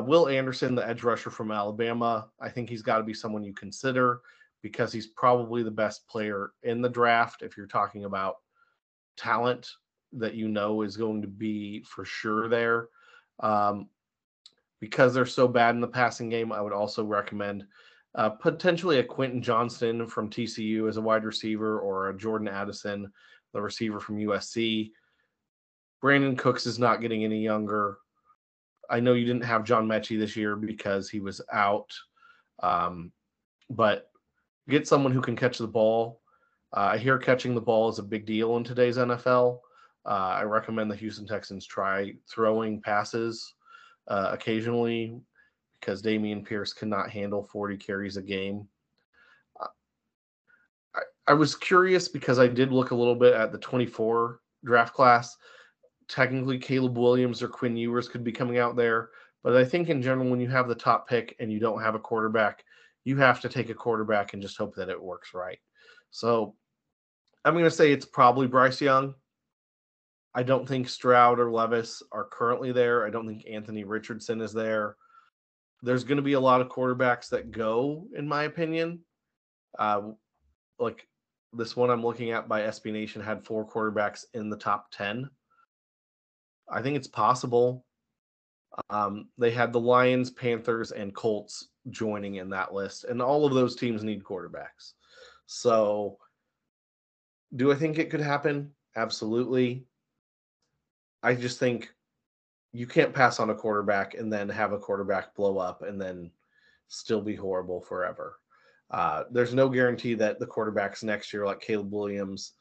Will Anderson, the edge rusher from Alabama, I think he's got to be someone you consider because he's probably the best player in the draft if you're talking about talent that you know is going to be for sure there. Because they're so bad in the passing game, I would also recommend potentially a Quentin Johnston from TCU as a wide receiver, or a Jordan Addison, the receiver from USC. Brandon Cooks is not getting any younger. I know you didn't have John Mechie this year because he was out, but get someone who can catch the ball. I hear catching the ball is a big deal in today's NFL. I recommend the Houston Texans try throwing passes occasionally, because Dameon Pierce cannot handle 40 carries a game. I was curious because I did look a little bit at the 24 draft class. Technically, Caleb Williams or Quinn Ewers could be coming out there. But I think in general, when you have the top pick and you don't have a quarterback, you have to take a quarterback and just hope that it works right. So I'm going to say it's probably Bryce Young. I don't think Stroud or Levis are currently there. I don't think Anthony Richardson is there. There's going to be a lot of quarterbacks that go, in my opinion. Like this one I'm looking at by SB Nation had 4 quarterbacks in the top 10. I think it's possible. They had the Lions, Panthers, and Colts joining in that list, and all of those teams need quarterbacks. So do I think it could happen? Absolutely. I just think you can't pass on a quarterback and then have a quarterback blow up and then still be horrible forever. There's no guarantee that the quarterbacks next year, like Caleb Williams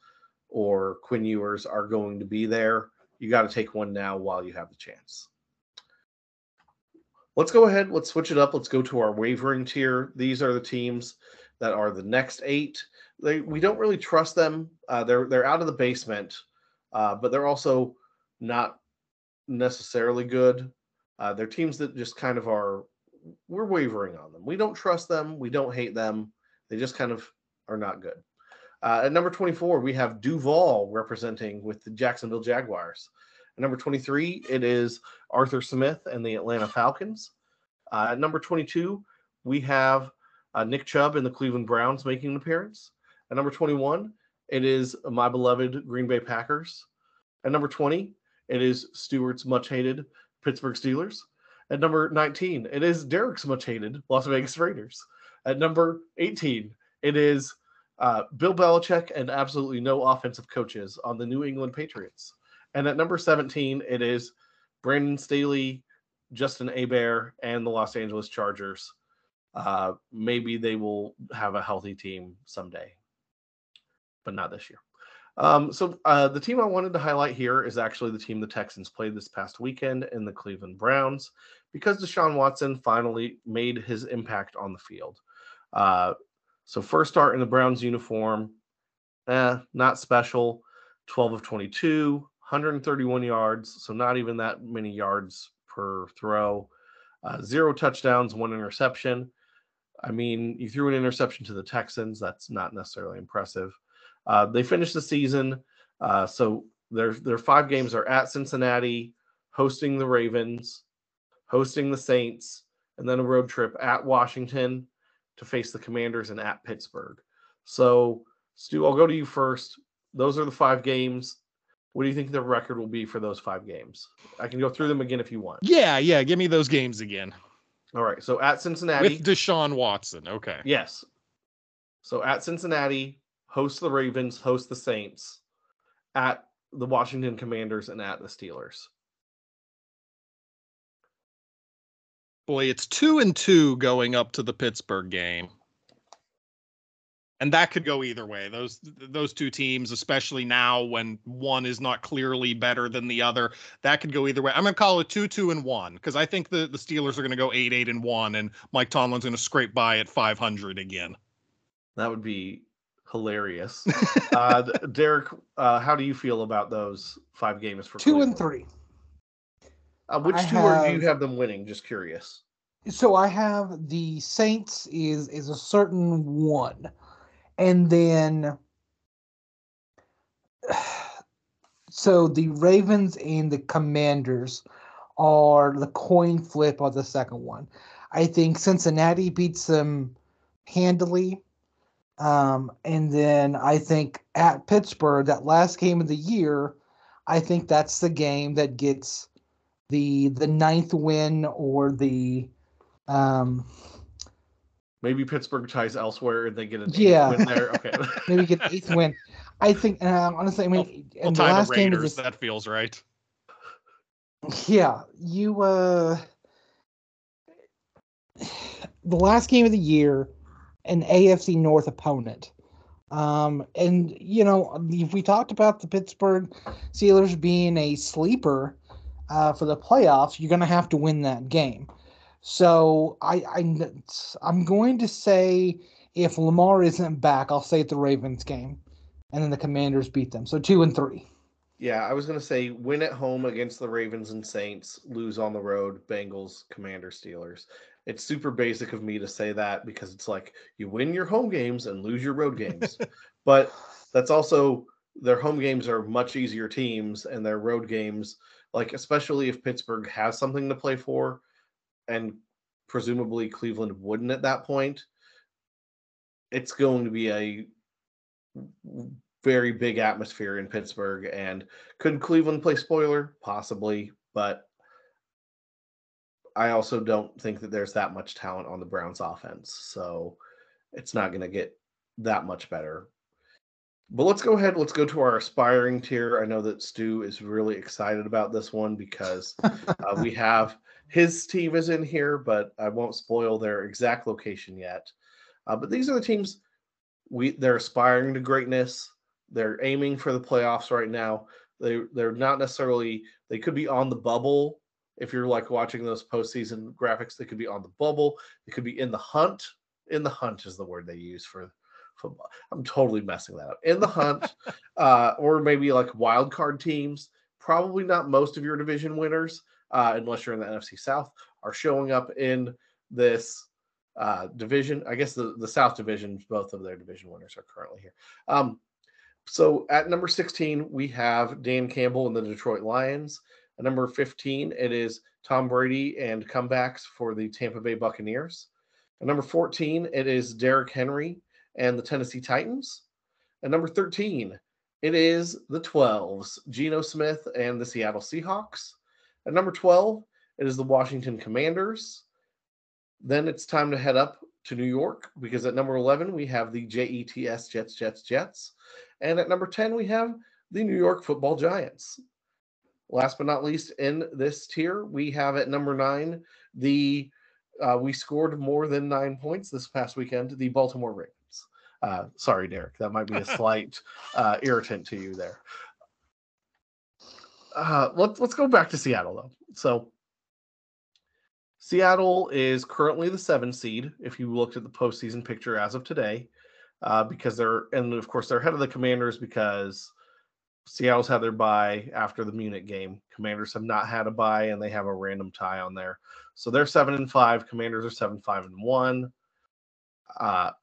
or Quinn Ewers, are going to be there. You got to take one now while you have the chance. Let's go ahead. Let's switch it up. Let's go to our wavering tier. These are the teams that are the next 8. We don't really trust them. They're out of the basement, but they're also not necessarily good. They're teams that just kind of are, we're wavering on them. We don't trust them. We don't hate them. They just kind of are not good. At number 24, we have Duval representing with the Jacksonville Jaguars. At number 23, it is Arthur Smith and the Atlanta Falcons. At number 22, we have Nick Chubb and the Cleveland Browns making an appearance. At number 21, it is my beloved Green Bay Packers. At number 20, it is Stewart's much-hated Pittsburgh Steelers. At number 19, it is Derek's much-hated Las Vegas Raiders. At number 18, it is Bill Belichick and absolutely no offensive coaches on the New England Patriots. And at number 17, it is Brandon Staley, Justin Hebert, and the Los Angeles Chargers. Maybe they will have a healthy team someday, but not this year. The team I wanted to highlight here is actually the team the Texans played this past weekend in the Cleveland Browns, because Deshaun Watson finally made his impact on the field. So first start in the Browns uniform, not special, 12 of 22, 131 yards, so not even that many yards per throw, 0 touchdowns, 1 interception. I mean, you threw an interception to the Texans. That's not necessarily impressive. They finished the season, so their 5 games are at Cincinnati, hosting the Ravens, hosting the Saints, and then a road trip at Washington to face the Commanders and at Pittsburgh. So, Stu, I'll go to you first. Those are the 5 games. What do you think the record will be for those 5 games? I can go through them again if you want. Yeah. Give me those games again. All right. So, at Cincinnati. With Deshaun Watson. Okay. Yes. So, at Cincinnati, host the Ravens, host the Saints, at the Washington Commanders, and at the Steelers. Boy, it's 2-2 going up to the Pittsburgh game. And that could go either way. Those two teams, especially now when one is not clearly better than the other, that could go either way. I'm going to call it 2-2-1, because I think the Steelers are going to go 8-8-1, and Mike Tomlin's going to scrape by at 500 again. That would be hilarious. Derek, how do you feel about those 5 games for 2 and 3? Which two do you have them winning? Just curious. So I have the Saints is a certain one, and then so the Ravens and the Commanders are the coin flip of the second one. I think Cincinnati beats them handily. And then I think at Pittsburgh, that last game of the year, I think that's the game that gets the ninth win or the maybe Pittsburgh ties elsewhere and they get an eighth win there. Okay, maybe get an eighth win. I think honestly, I mean, we'll the last Raiders, game of this, that feels right. Yeah, you the last game of the year, an AFC North opponent. And, you know, if we talked about the Pittsburgh Steelers being a sleeper for the playoffs, you're going to have to win that game. So I'm going to say if Lamar isn't back, I'll say it's the Ravens game. And then the Commanders beat them. So 2-3. Yeah, I was going to say win at home against the Ravens and Saints, lose on the road, Bengals, Commanders, Steelers. It's super basic of me to say that because it's like you win your home games and lose your road games. But that's also their home games are much easier teams and their road games, like especially if Pittsburgh has something to play for and presumably Cleveland wouldn't at that point, it's going to be a very big atmosphere in Pittsburgh. And could Cleveland play spoiler? Possibly, but I also don't think that there's that much talent on the Browns offense, so it's not going to get that much better. But let's go ahead. Let's go to our aspiring tier. I know that Stu is really excited about this one because we have his team is in here, but I won't spoil their exact location yet. But these are the teams they're aspiring to greatness. They're aiming for the playoffs right now. They're not necessarily – they could be on the bubble. If you're like watching those postseason graphics, they could be on the bubble. They could be in the hunt. In the hunt is the word they use for football. I'm totally messing that up. In the hunt, or maybe like wild card teams. Probably not most of your division winners, unless you're in the NFC South, are showing up in this division. I guess the South division, both of their division winners are currently here. So at number 16, we have Dan Campbell and the Detroit Lions. At number 15, it is Tom Brady and comebacks for the Tampa Bay Buccaneers. At number 14, it is Derrick Henry and the Tennessee Titans. At number 13, it is the 12s, Geno Smith and the Seattle Seahawks. At number 12, it is the Washington Commanders. Then it's time to head up to New York because at number 11, we have the Jets, Jets. And at number 10, we have the New York Football Giants. Last but not least, in this tier, we have at number 9, the we scored more than 9 points this past weekend, the Baltimore Ravens. Sorry, Derek, that might be a slight irritant to you there. Let's go back to Seattle, though. So Seattle is currently the 7th seed, if you looked at the postseason picture as of today, because they're ahead of the Commanders because Seattle's had their bye after the Munich game. Commanders have not had a bye, and they have a random tie on there. So they're 7-5. Commanders are 7-5-1.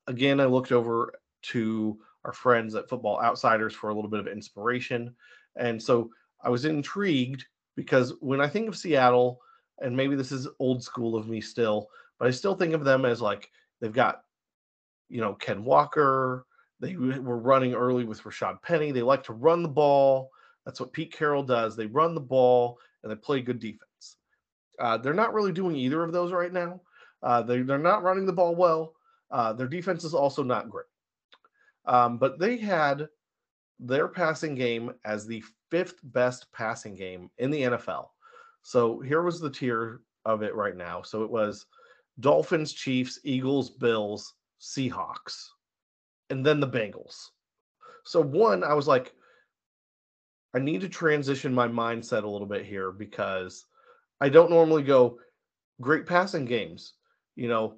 Again, I looked over to our friends at Football Outsiders for a little bit of inspiration. And so I was intrigued because when I think of Seattle, and maybe this is old school of me still, but I still think of them as like they've got, you know, Ken Walker. They were running early with Rashad Penny. They like to run the ball. That's what Pete Carroll does. They run the ball, and they play good defense. They're not really doing either of those right now. They're not running the ball well. Their defense is also not great. But they had their passing game as the 5th best passing game in the NFL. So here was the tier of it right now. So it was Dolphins, Chiefs, Eagles, Bills, Seahawks, and then the Bengals. So one, I was like, I need to transition my mindset a little bit here because I don't normally go great passing games. You know,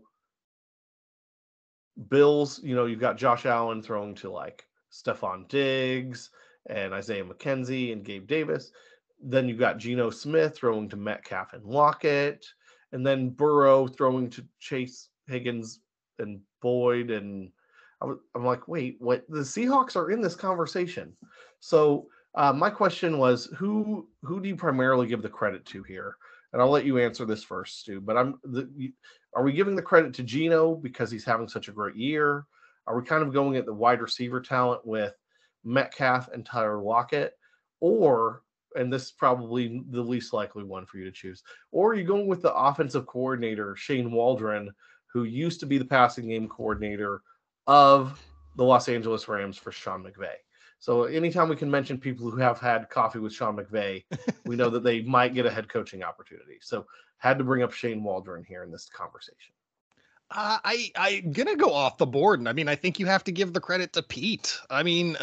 Bills, you know, you've got Josh Allen throwing to like Stephon Diggs and Isaiah McKenzie and Gabe Davis. Then you've got Geno Smith throwing to Metcalf and Lockett, and then Burrow throwing to Chase Higgins and Boyd, and I'm like, wait, what? The Seahawks are in this conversation. So my question was, who do you primarily give the credit to here? And I'll let you answer this first, Stu. But are we giving the credit to Geno because he's having such a great year? Are we kind of going at the wide receiver talent with Metcalf and Tyler Lockett? Or, and this is probably the least likely one for you to choose, or are you going with the offensive coordinator, Shane Waldron, who used to be the passing game coordinator of the Los Angeles Rams for Sean McVay? So anytime we can mention people who have had coffee with Sean McVay, we know that they might get a head coaching opportunity. So had to bring up Shane Waldron here in this conversation. I'm going to go off the board. And I mean, I think you have to give the credit to Pete. I mean,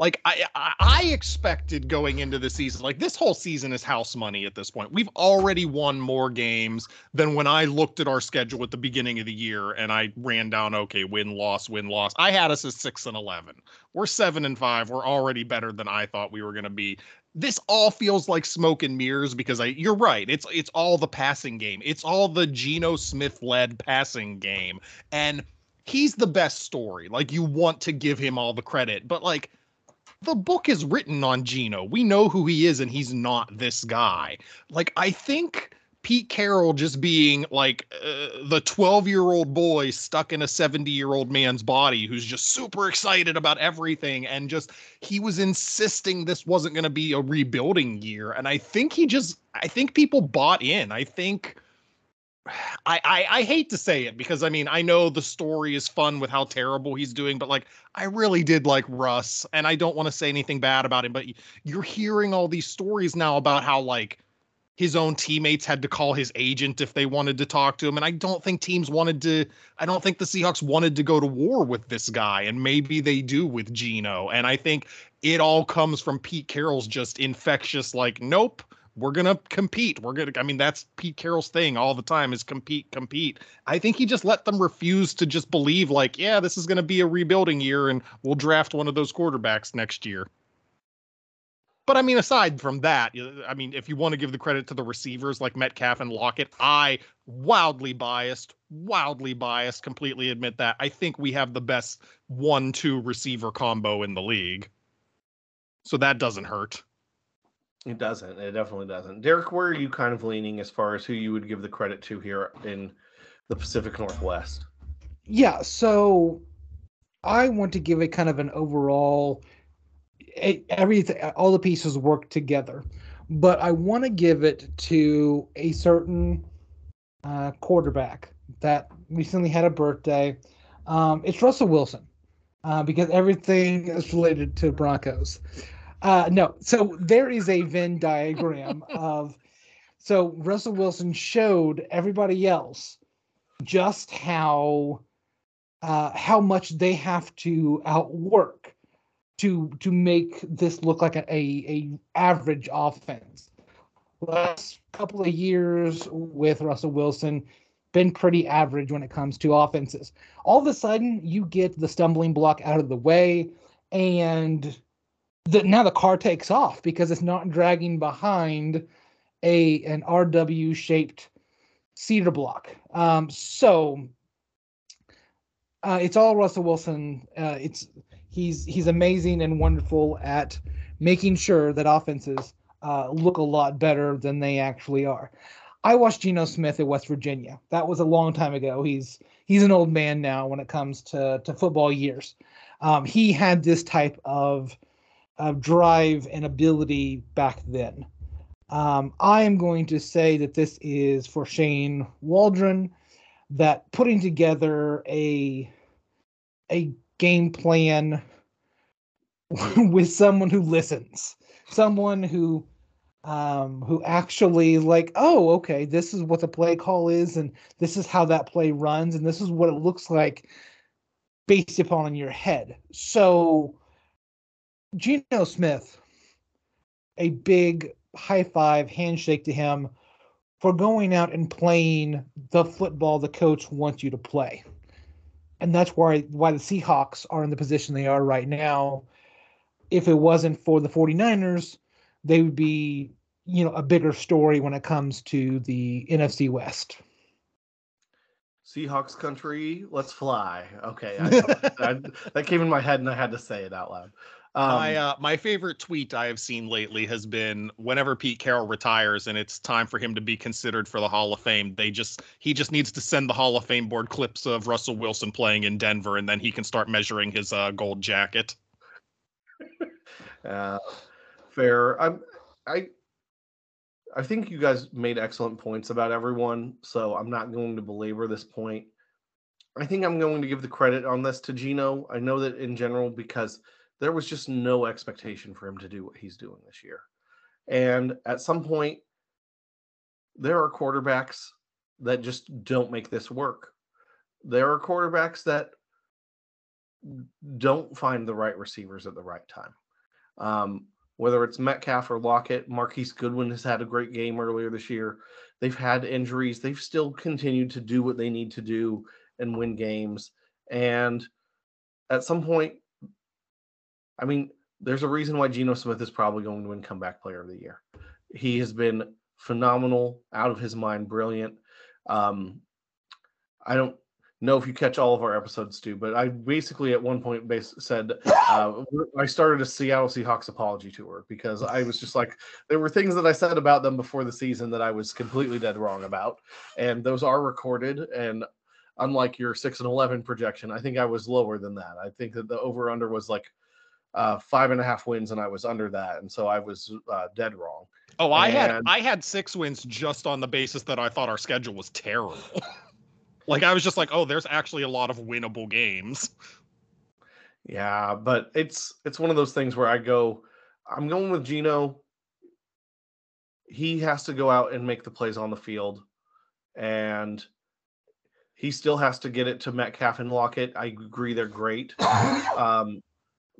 I expected going into the season, like this whole season is house money at this point. We've already won more games than when I looked at our schedule at the beginning of the year and I ran down, okay, win, loss, win, loss. I had us as 6-11. We're 7-5. We're already better than I thought we were going to be. This all feels like smoke and mirrors because you're right. It's all the passing game. It's all the Geno Smith-led passing game. And he's the best story. Like, you want to give him all the credit. But, like, the book is written on Geno. We know who he is, and he's not this guy. Like, I think Pete Carroll just being, like, the 12-year-old boy stuck in a 70-year-old man's body who's just super excited about everything, and just he was insisting this wasn't going to be a rebuilding year, and I think people bought in. I hate to say it because, I mean, I know the story is fun with how terrible he's doing, but, like, I really did like Russ, and I don't want to say anything bad about him, but you're hearing all these stories now about how, like, his own teammates had to call his agent if they wanted to talk to him. And I don't think the Seahawks wanted to go to war with this guy. And maybe they do with Geno. And I think it all comes from Pete Carroll's just infectious, like, nope, we're going to compete. I mean, that's Pete Carroll's thing all the time is compete. I think he just let them refuse to just believe, like, yeah, this is going to be a rebuilding year and we'll draft one of those quarterbacks next year. But, I mean, aside from that, I mean, if you want to give the credit to the receivers like Metcalf and Lockett, I wildly biased, completely admit that. I think we have the best 1-2 receiver combo in the league. So that doesn't hurt. It doesn't. It definitely doesn't. Derek, where are you kind of leaning as far as who you would give the credit to here in the Pacific Northwest? Yeah, so I want to give it kind of an overall – everything, all the pieces work together, but I want to give it to a certain quarterback that recently had a birthday. It's Russell Wilson because everything is related to Broncos. So there is a Venn diagram of, so Russell Wilson showed everybody else just how much they have to outwork to make this look like an average offense. Last couple of years with Russell Wilson, been pretty average when it comes to offenses. All of a sudden, you get the stumbling block out of the way, and now the car takes off because it's not dragging behind an RW-shaped cedar block. It's all Russell Wilson. He's amazing and wonderful at making sure that offenses look a lot better than they actually are. I watched Geno Smith at West Virginia. That was a long time ago. He's an old man now when it comes to football years. He had this type of drive and ability back then. I am going to say that this is for Shane Waldron, that putting together a game plan with someone who listens, someone who actually, like, oh, okay, this is what the play call is, and this is how that play runs, and this is what it looks like based upon your head. So Geno Smith, a big high five, handshake to him for going out and playing the football the coach wants you to play. And that's why the Seahawks are in the position they are right now. If it wasn't for the 49ers, they would be, you know, a bigger story when it comes to the NFC West. Seahawks country, let's fly. Okay, that came in my head and I had to say it out loud. My favorite tweet I have seen lately has been whenever Pete Carroll retires and it's time for him to be considered for the Hall of Fame, he just needs to send the Hall of Fame board clips of Russell Wilson playing in Denver, and then he can start measuring his gold jacket. Fair. I think you guys made excellent points about everyone, so I'm not going to belabor this point. I think I'm going to give the credit on this to Gino. I know that in general, because there was just no expectation for him to do what he's doing this year. And at some point, there are quarterbacks that just don't make this work. There are quarterbacks that don't find the right receivers at the right time. Whether it's Metcalf or Lockett, Marquise Goodwin has had a great game earlier this year. They've had injuries. They've still continued to do what they need to do and win games. And at some point, I mean, there's a reason why Geno Smith is probably going to win Comeback Player of the Year. He has been phenomenal, out of his mind, brilliant. I don't know if you catch all of our episodes, Stu, but I basically at one point said I started a Seattle Seahawks apology tour because I was just like, there were things that I said about them before the season that I was completely dead wrong about, and those are recorded. And unlike your 6-11 projection, I think I was lower than that. I think that the over/under was like 5.5 wins, and I was under that, and so I was dead wrong. Oh, I had 6 wins just on the basis that I thought our schedule was terrible. Like, I was just like, oh, there's actually a lot of winnable games. Yeah, but it's one of those things where I'm going with Gino. He has to go out and make the plays on the field, and he still has to get it to Metcalf and Lockett. I agree, they're great.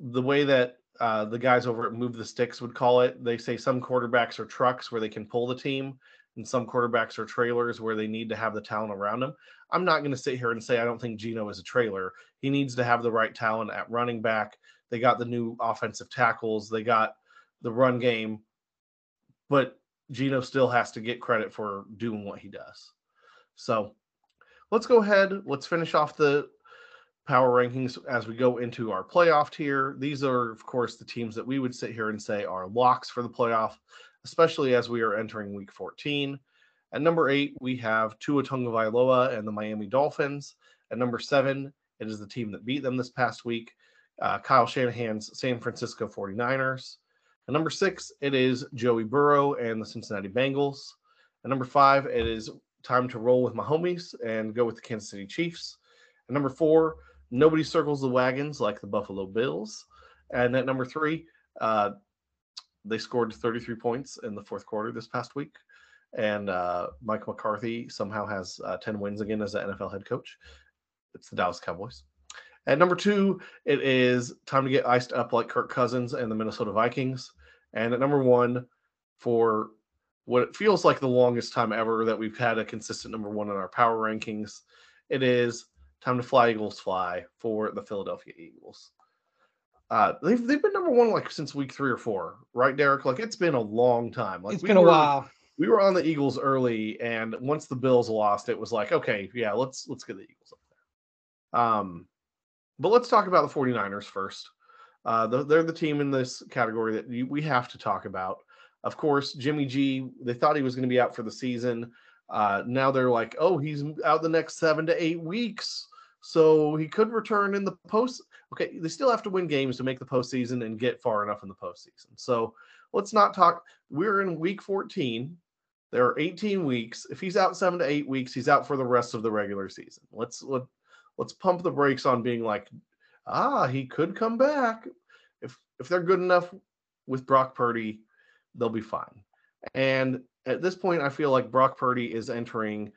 The way that the guys over at Move the Sticks would call it, they say some quarterbacks are trucks where they can pull the team, and some quarterbacks are trailers where they need to have the talent around them. I'm not going to sit here and say I don't think Geno is a trailer. He needs to have the right talent at running back. They got the new offensive tackles. They got the run game. But Geno still has to get credit for doing what he does. So let's go ahead. Let's finish off the power rankings as we go into our playoff tier. These are, of course, the teams that we would sit here and say are locks for the playoff, especially as we are entering week 14. At number 8, we have Tua Tagovailoa and the Miami Dolphins. At number 7, it is the team that beat them this past week, Kyle Shanahan's San Francisco 49ers. At number 6, it is Joey Burrow and the Cincinnati Bengals. At number 5, it is time to roll with my homies and go with the Kansas City Chiefs. At number 4, nobody circles the wagons like the Buffalo Bills. And at number 3, they scored 33 points in the fourth quarter this past week. And Mike McCarthy somehow has 10 wins again as an NFL head coach. It's the Dallas Cowboys. At number 2, it is time to get iced up like Kirk Cousins and the Minnesota Vikings. And at number 1, for what it feels like the longest time ever that we've had a consistent number 1 in our power rankings, it is time to fly, Eagles, fly for the Philadelphia Eagles. They've been number 1 like since week 3 or 4, right, Derek? Like, it's been a long time. Like, it's been a while. We were on the Eagles early, and once the Bills lost, it was like, okay, yeah, let's get the Eagles up there. But let's talk about the 49ers first. They're the team in this category that we have to talk about. Of course, Jimmy G, they thought he was going to be out for the season. Now they're like, oh, he's out the next 7 to 8 weeks, so he could return in the post. Okay, they still have to win games to make the postseason and get far enough in the postseason. So let's not talk. We're in week 14. There are 18 weeks. If he's out 7 to 8 weeks, he's out for the rest of the regular season. Let's pump the brakes on being like, he could come back. If they're good enough with Brock Purdy, they'll be fine. And at this point, I feel like Brock Purdy is entering,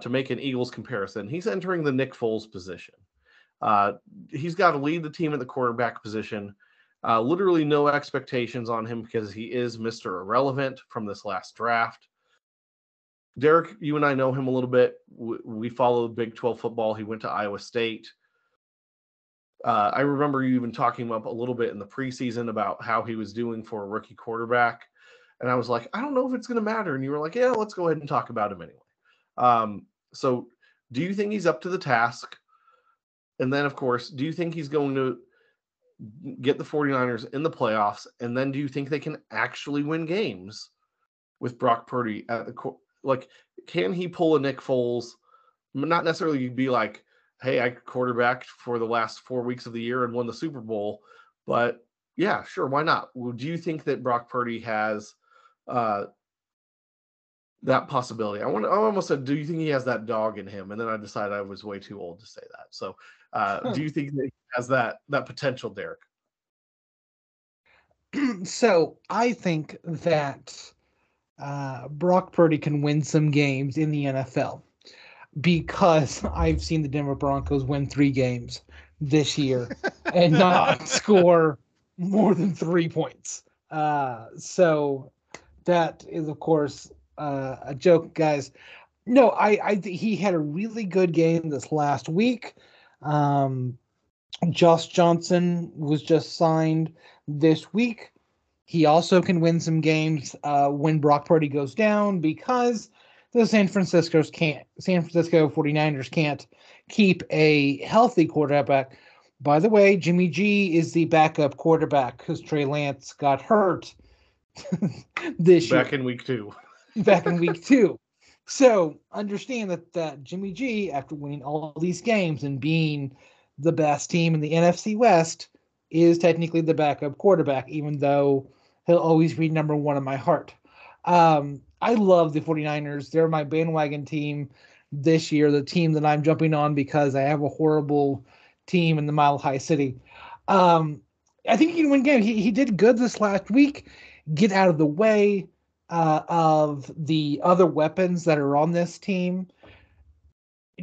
to make an Eagles comparison, he's entering the Nick Foles position. He's got to lead the team at the quarterback position. Literally no expectations on him because he is Mr. Irrelevant from this last draft. Derek, you and I know him a little bit. We follow Big 12 football. He went to Iowa State. I remember you even talking up a little bit in the preseason about how he was doing for a rookie quarterback. And I was like, I don't know if it's going to matter. And you were like, yeah, let's go ahead and talk about him anyway. So do you think he's up to the task? And then, of course, do you think he's going to get the 49ers in the playoffs? And then do you think they can actually win games with Brock Purdy at the court? Like, can he pull a Nick Foles? Not necessarily be like, hey, I quarterbacked for the last 4 weeks of the year and won the Super Bowl. But yeah, sure, why not? Well, do you think that Brock Purdy has that possibility? I almost said, do you think he has that dog in him? And then I decided I was way too old to say that. So do you think that he has that potential, Derek? So I think that Brock Purdy can win some games in the NFL, because I've seen the Denver Broncos win 3 games this year and not score more than 3 points. So that is, of course, a joke, guys. No, he had a really good game this last week. Josh Johnson was just signed this week. He also can win some games when Brock Purdy goes down, because the San Francisco 49ers can't keep a healthy quarterback. By the way, Jimmy G is the backup quarterback because Trey Lance got hurt this year. Back in week two. So understand that Jimmy G, after winning all these games and being the best team in the NFC West, is technically the backup quarterback, even though he'll always be number one in my heart. I love the 49ers. They're my bandwagon team this year, the team that I'm jumping on because I have a horrible team in the Mile High City. I think he can win games. He did good this last week. Get out of the way of the other weapons that are on this team.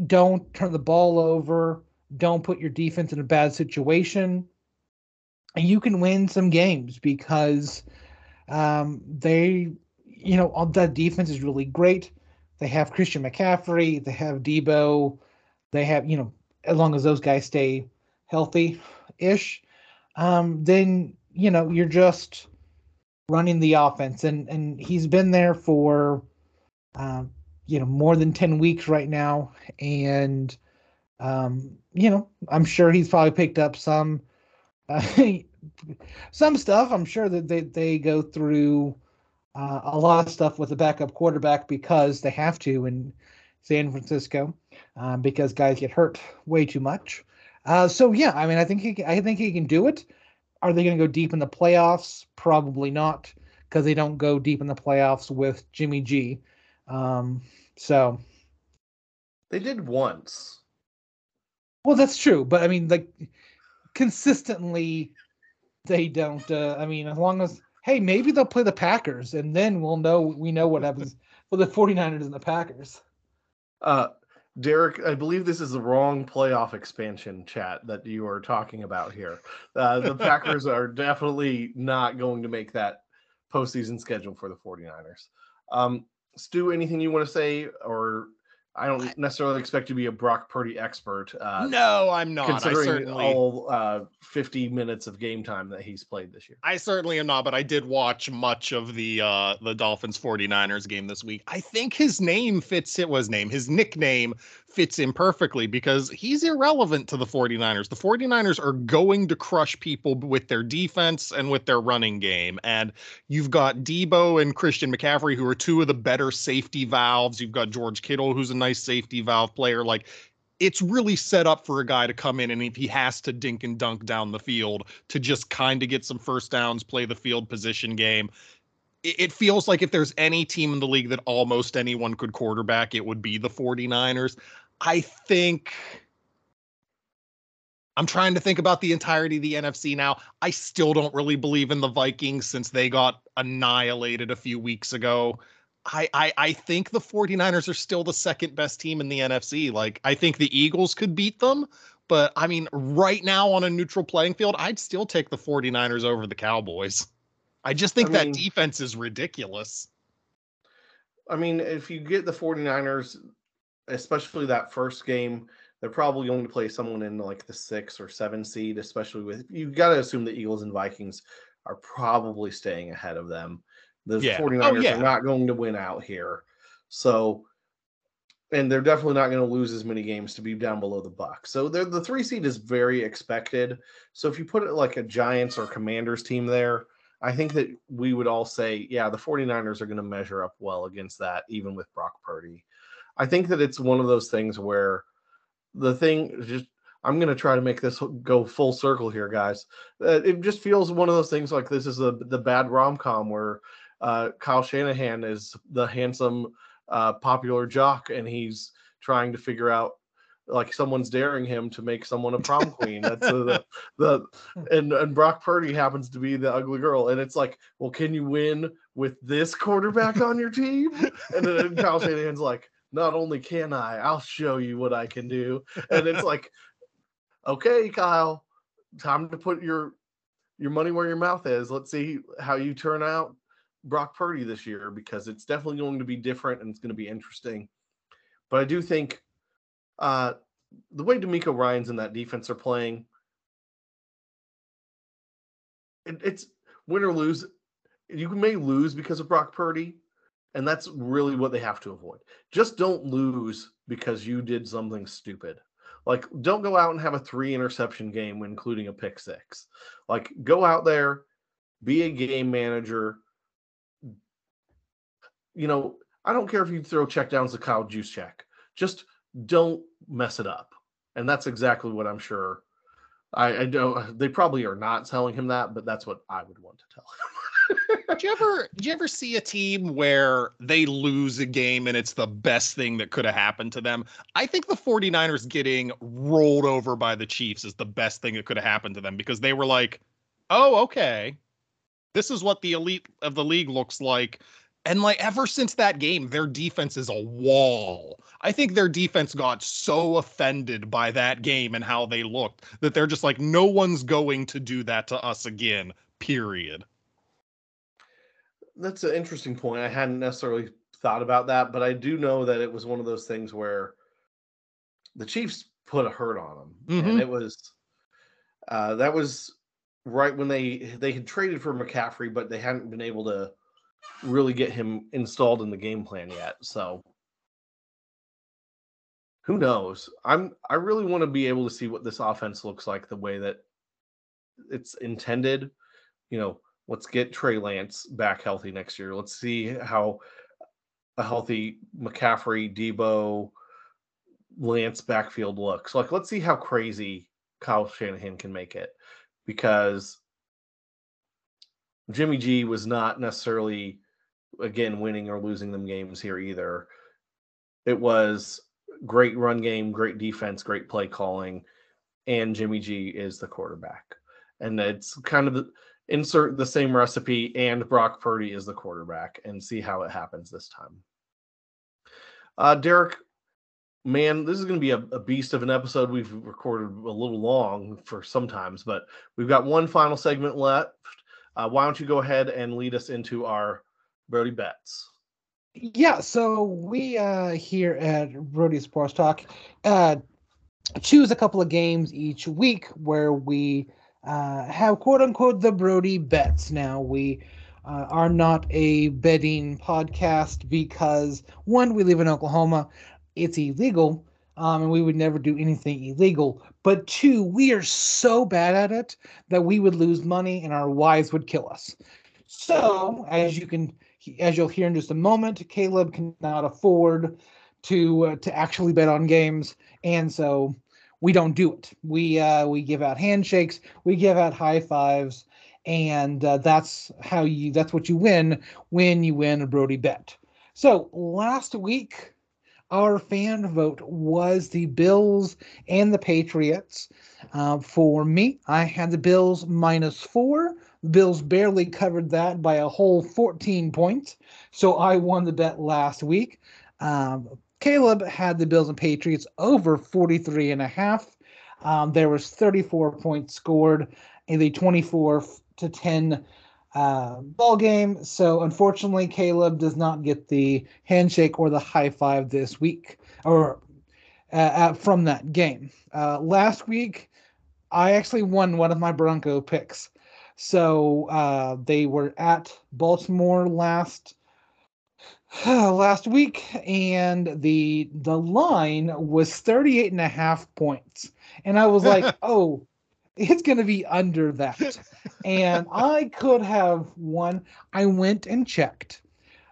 Don't turn the ball over. Don't put your defense in a bad situation. And you can win some games because they... You know, that defense is really great. They have Christian McCaffrey. They have Debo. They have, you know, as long as those guys stay healthy-ish, then, you know, you're just running the offense. And he's been there for, you know, more than 10 weeks right now. And, you know, I'm sure he's probably picked up some stuff. I'm sure that they go through a lot of stuff with the backup quarterback because they have to in San Francisco, because guys get hurt way too much. So yeah, I mean, I think he can do it. Are they going to go deep in the playoffs? Probably not, because they don't go deep in the playoffs with Jimmy G. So they did once. Well, that's true, but I mean, like, consistently, they don't. I mean, as long as. Hey, maybe they'll play the Packers, and then we know what happens with the 49ers and the Packers. Derek, I believe this is the wrong playoff expansion chat that you are talking about here. The Packers are definitely not going to make that postseason schedule for the 49ers. Stu, anything you want to say? Or I don't necessarily expect you to be a Brock Purdy expert. No, I'm not. Considering all 50 minutes of game time that he's played this year. I certainly am not, but I did watch much of the Dolphins 49ers game this week. I think his nickname fits in perfectly because he's irrelevant to the 49ers. The 49ers are going to crush people with their defense and with their running game. And you've got Debo and Christian McCaffrey, who are two of the better safety valves. You've got George Kittle, who's a nice safety valve player. Like, it's really set up for a guy to come in, and if he has to dink and dunk down the field to just kind of get some first downs, play the field position game. It feels like if there's any team in the league that almost anyone could quarterback, it would be the 49ers. I think I'm trying to think about the entirety of the NFC now. I still don't really believe in the Vikings since they got annihilated a few weeks ago. I think the 49ers are still the second best team in the NFC. Like, I think the Eagles could beat them. But, I mean, right now on a neutral playing field, I'd still take the 49ers over the Cowboys. I just think that defense is ridiculous. I mean, if you get the 49ers, especially that first game, they're probably going to play someone in like the 6 or 7 seed, especially with, you've got to assume the Eagles and Vikings are probably staying ahead of them. The 49ers are not going to win out here. So and they're definitely not going to lose as many games to be down below the Bucs. So the three seed is very expected. So if you put it like a Giants or Commanders team there, I think that we would all say, yeah, the 49ers are going to measure up well against that, even with Brock Purdy. I think that it's one of those things where the thing just, I'm going to try to make this go full circle here, guys. It just feels one of those things like this is the bad rom-com where Kyle Shanahan is the handsome popular jock, and he's trying to figure out, like, someone's daring him to make someone a prom queen. That's and Brock Purdy happens to be the ugly girl, and it's like, well, can you win with this quarterback on your team? And then Kyle Shanahan's like, not only can I, I'll show you what I can do. And it's like, okay, Kyle, time to put your money where your mouth is. Let's see how you turn out Brock Purdy this year, because it's definitely going to be different and it's going to be interesting. But I do think the way DeMeco Ryans and that defense are playing, it's win or lose. You may lose because of Brock Purdy, and that's really what they have to avoid. Just don't lose because you did something stupid. Like, don't go out and have a 3-interception game, including a pick six. Like, go out there, be a game manager. You know, I don't care if you throw checkdowns to Kyle Juszczyk. Just don't mess it up. And that's exactly what I'm sure. I don't, they probably are not telling him that, but that's what I would want to tell him. Do you ever see a team where they lose a game and it's the best thing that could have happened to them? I think the 49ers getting rolled over by the Chiefs is the best thing that could have happened to them, because they were like, oh, okay, this is what the elite of the league looks like. And like, ever since that game, their defense is a wall. I think their defense got so offended by that game and how they looked that they're just like, no one's going to do that to us again, period. That's an interesting point. I hadn't necessarily thought about that, but I do know that it was one of those things where the Chiefs put a hurt on them. Mm-hmm. And it was, that was right when they had traded for McCaffrey, but they hadn't been able to really get him installed in the game plan yet. So who knows? I really want to be able to see what this offense looks like the way that it's intended. You know, let's get Trey Lance back healthy next year. Let's see how a healthy McCaffrey, Debo, Lance backfield looks. Like, let's see how crazy Kyle Shanahan can make it, because Jimmy G was not necessarily, again, winning or losing them games here either. It was great run game, great defense, great play calling, and Jimmy G is the quarterback. And it's kind of – insert the same recipe, and Brock Purdy is the quarterback, and see how it happens this time. Derek, man, this is going to be a beast of an episode. We've recorded a little long for sometimes, but we've got one final segment left. Why don't you go ahead and lead us into our Brody Bets? Yeah, so we here at Brody Sports Talk choose a couple of games each week where we have quote-unquote the Brody Bets. Now, we are not a betting podcast because, one, we live in Oklahoma. It's illegal, and we would never do anything illegal. But two, we are so bad at it that we would lose money and our wives would kill us. So, as you'll hear in just a moment, Caleb cannot afford to actually bet on games, and so we don't do it. We give out handshakes, we give out high fives, and that's what you win when you win a Brody Bet. So last week, our fan vote was the Bills and the Patriots. For me, I had the Bills -4. The Bills barely covered that by a whole 14 points, so I won the bet last week. Caleb had the Bills and Patriots over 43.5. There was 34 points scored in the 24-10 ball game. So unfortunately, Caleb does not get the handshake or the high five this week, or from that game. Last week, I actually won one of my Bronco picks. So they were at Baltimore last last week, and the line was 38.5 points. And I was like, oh, it's going to be under that. And I could have won. I went and checked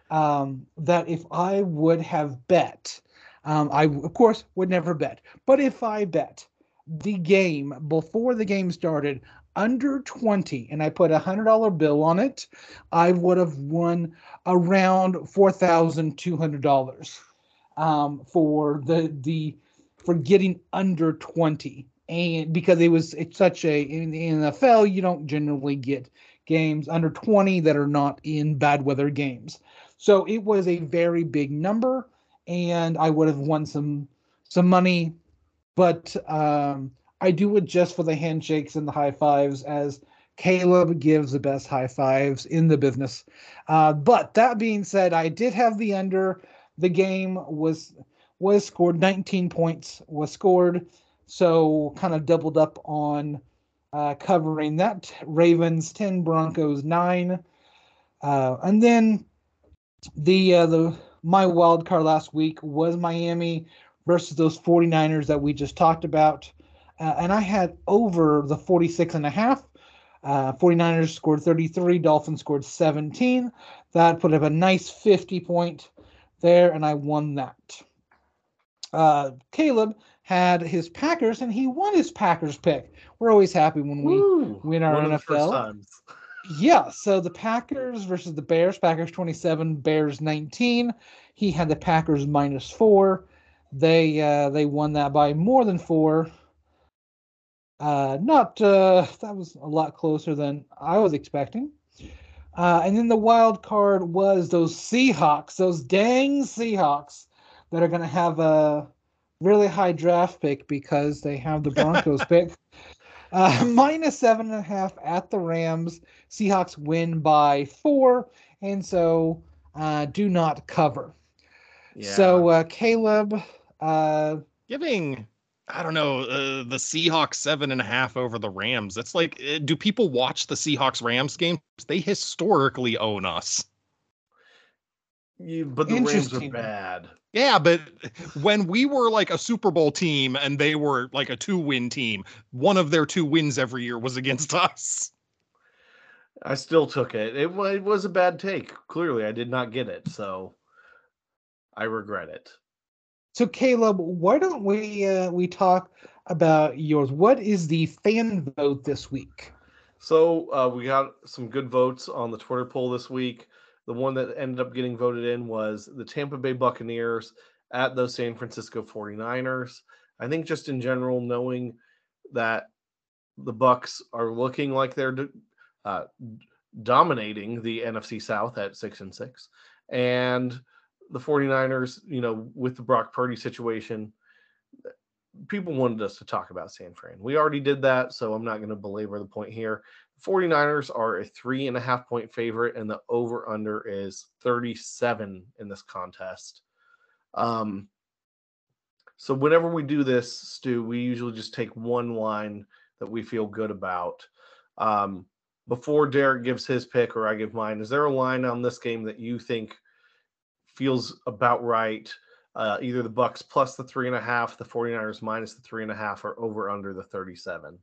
that if I would have bet, I, of course, would never bet. But if I bet the game before the game started under 20 and I put a $100 bill on it, I would have won around $4,200 for getting under 20. And because it's such a, in the NFL, you don't generally get games under 20 that are not in bad weather games. So it was a very big number, and I would have won some money, but I do it just for the handshakes and the high fives, as Caleb gives the best high fives in the business. But that being said, I did have the under. The game was scored, 19 points was scored. So kind of doubled up on covering that. Ravens 10, Broncos 9, and then my wild card last week was Miami versus those 49ers that we just talked about, and I had over the 46.5. 49ers scored 33, Dolphins scored 17. That put up a nice 50 point there, and I won that. Caleb had his Packers, and he won his Packers pick. We're always happy when we win our NFL. Yeah, so the Packers versus the Bears. Packers 27, Bears 19. He had the Packers -4. They won that by more than 4. That was a lot closer than I was expecting. And then the wild card was those Seahawks, those dang Seahawks that are going to have a really high draft pick because they have the Broncos pick. -7.5 at the Rams. Seahawks win by 4, and so do not cover. Yeah. So, Caleb... giving, I don't know, the Seahawks 7.5 over the Rams. That's like, do people watch the Seahawks-Rams games? They historically own us. Yeah, but the Rams are bad. Yeah, but when we were like a Super Bowl team and they were like a 2-win team, one of their 2 wins every year was against us. I still took it. It was a bad take. Clearly, I did not get it, so I regret it. So, Caleb, why don't we talk about yours? What is the fan vote this week? So we got some good votes on the Twitter poll this week. The one that ended up getting voted in was the Tampa Bay Buccaneers at those San Francisco 49ers. I think just in general, knowing that the Bucs are looking like they're dominating the NFC South at 6-6, and the 49ers, you know, with the Brock Purdy situation, people wanted us to talk about San Fran. We already did that, so I'm not going to belabor the point here. 49ers are a 3.5 point favorite, and the over-under is 37 in this contest. So whenever we do this, Stu, we usually just take one line that we feel good about. Before Derek gives his pick or I give mine, is there a line on this game that you think feels about right? Either the Bucks plus the 3.5, the 49ers minus the 3.5, or over under the 37.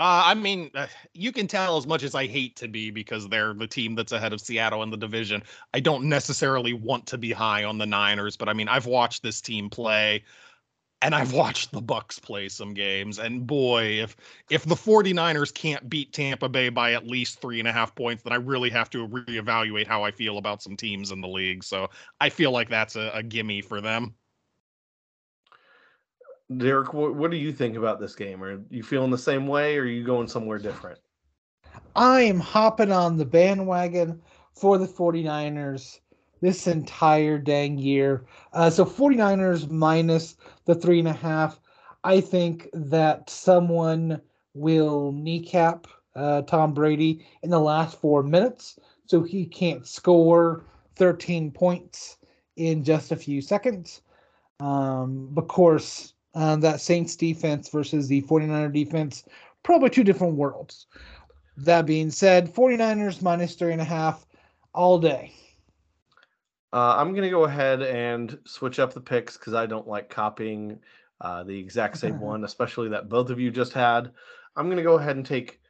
I mean, you can tell, as much as I hate to be, because they're the team that's ahead of Seattle in the division, I don't necessarily want to be high on the Niners, but I mean, I've watched this team play, and I've watched the Bucs play some games, and boy, if the 49ers can't beat Tampa Bay by at least 3.5 points, then I really have to reevaluate how I feel about some teams in the league. So I feel like that's a gimme for them. Derek, what do you think about this game? Are you feeling the same way, or are you going somewhere different? I am hopping on the bandwagon for the 49ers this entire dang year. So 49ers minus the 3.5. I think that someone will kneecap Tom Brady in the last 4 minutes, so he can't score 13 points in just a few seconds. Of course... that Saints defense versus the 49er defense, probably 2 different worlds. That being said, 49ers minus 3.5 all day. I'm going to go ahead and switch up the picks because I don't like copying the exact same one, especially that both of you just had. I'm going to go ahead and take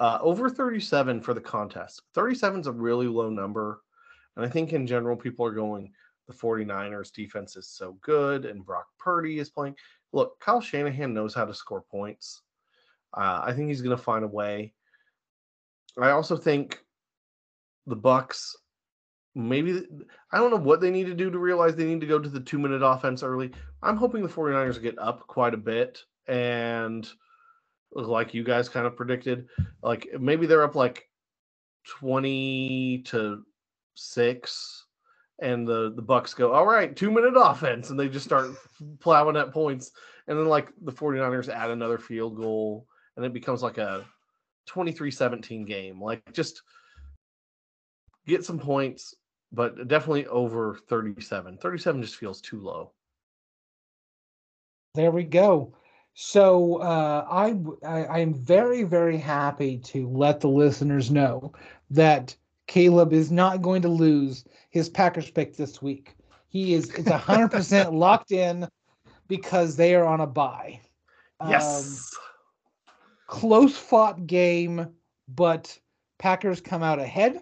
over 37 for the contest. 37 is a really low number. And I think in general, people are going, the 49ers defense is so good and Brock Purdy is playing. Look, Kyle Shanahan knows how to score points. I think he's going to find a way. I also think the Bucks, maybe, I don't know what they need to do to realize they need to go to the 2-minute offense early. I'm hoping the 49ers get up quite a bit. And like you guys kind of predicted, like maybe they're up like 20-6 and the Bucks go, all right, 2-minute offense. And they just start plowing at points. And then like the 49ers add another field goal and it becomes like a 23-17 game. Like just get some points, but definitely over 37. 37 just feels too low. There we go. So I am very, very happy to let the listeners know that Caleb is not going to lose his Packers pick this week. It's 100% locked in because they are on a bye. Yes. Close fought game, but Packers come out ahead.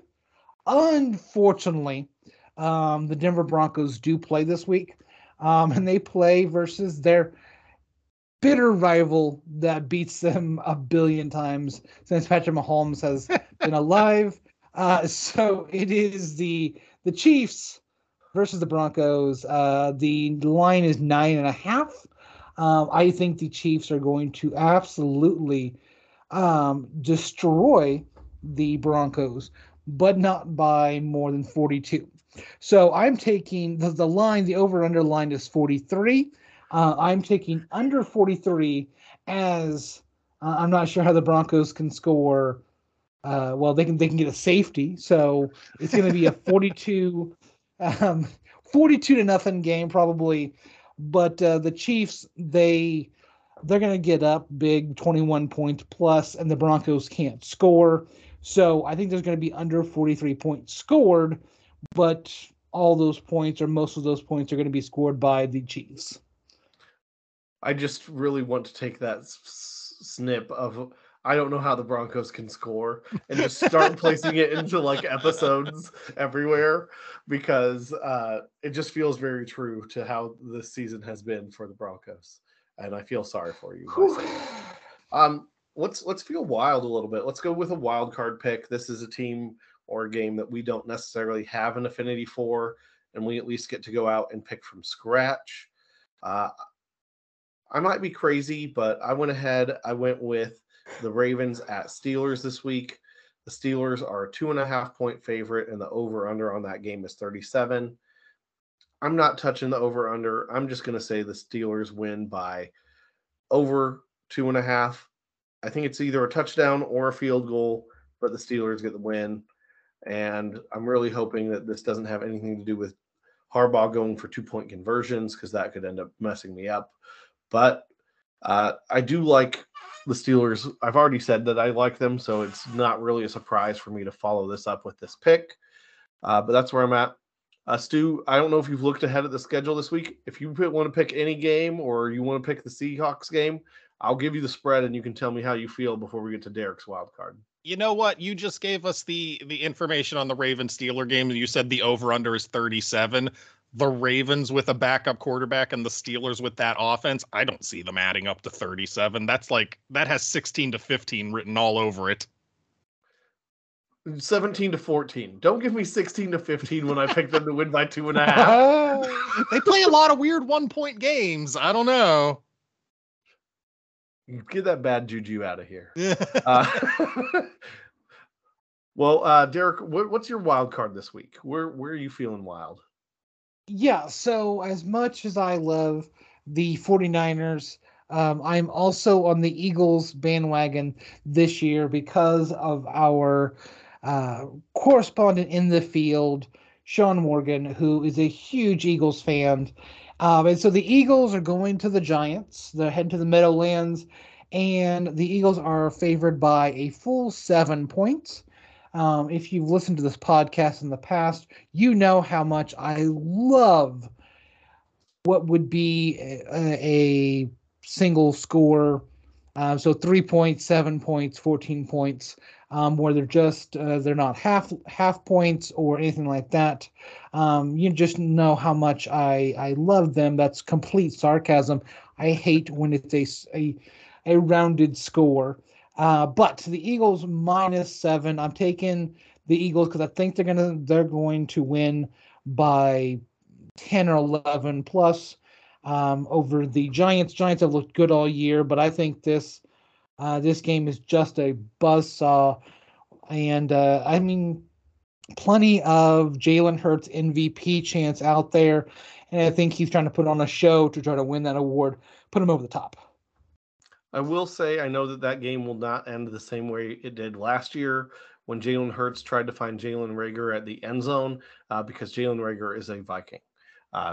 Unfortunately, the Denver Broncos do play this week, and they play versus their bitter rival that beats them 1 billion times since Patrick Mahomes has been alive. So it is the Chiefs versus the Broncos. The line is 9.5. I think the Chiefs are going to absolutely destroy the Broncos, but not by more than 42. So I'm taking the line, the over-under line is 43. I'm taking under 43 as I'm not sure how the Broncos can score. Well, they can get a safety, so it's going to be a 42-0 game probably. But the Chiefs, they're going to get up big, 21 points plus, and the Broncos can't score. So I think there's going to be under 43 points scored, but all those points or most of those points are going to be scored by the Chiefs. I just really want to take that snip of I don't know how the Broncos can score and just start placing it into like episodes everywhere because it just feels very true to how this season has been for the Broncos. And I feel sorry for you. Let's feel wild a little bit. Let's go with a wild card pick. This is a team or a game that we don't necessarily have an affinity for, and we at least get to go out and pick from scratch. I might be crazy, but I went ahead. I went with the Ravens at Steelers this week. The Steelers are a 2.5-point favorite, and the over-under on that game is 37. I'm not touching the over-under. I'm just going to say the Steelers win by over 2.5. I think it's either a touchdown or a field goal, but the Steelers get the win. And I'm really hoping that this doesn't have anything to do with Harbaugh going for two-point conversions because that could end up messing me up. But I do like the Steelers. I've already said that I like them, so it's not really a surprise for me to follow this up with this pick. But that's where I'm at. Stu, I don't know if you've looked ahead at the schedule this week. If you want to pick any game or you want to pick the Seahawks game, I'll give you the spread and you can tell me how you feel before we get to Derek's wild card. You know what? You just gave us the information on the Ravens-Steeler game. You said the over-under is 37. The Ravens with a backup quarterback and the Steelers with that offense, I don't see them adding up to 37. That's like, that has 16-15 written all over it. 17-14. Don't give me 16-15 when I pick them to win by 2.5. Oh, they play a lot of weird 1-point games. I don't know. Get that bad juju out of here. Derek, what's your wild card this week? Where are you feeling wild? Yeah, so as much as I love the 49ers, I'm also on the Eagles bandwagon this year because of our correspondent in the field, Sean Morgan, who is a huge Eagles fan. And so the Eagles are going to the Giants. They're heading to the Meadowlands, and the Eagles are favored by a full 7 points. If you've listened to this podcast in the past, you know how much I love what would be a single score. So 3 points, 7 points, 14 points, where they're just they're not half points or anything like that. You just know how much I love them. That's complete sarcasm. I hate when it's a rounded score. But the Eagles -7. I'm taking the Eagles because I think they're going to win by 10 or 11 plus. Over the Giants. Giants have looked good all year, but I think this game is just a buzzsaw. And, I mean, plenty of Jalen Hurts MVP chance out there, and I think he's trying to put on a show to try to win that award, put him over the top. I will say I know that game will not end the same way it did last year when Jalen Hurts tried to find Jalen Reagor at the end zone because Jalen Reagor is a Viking.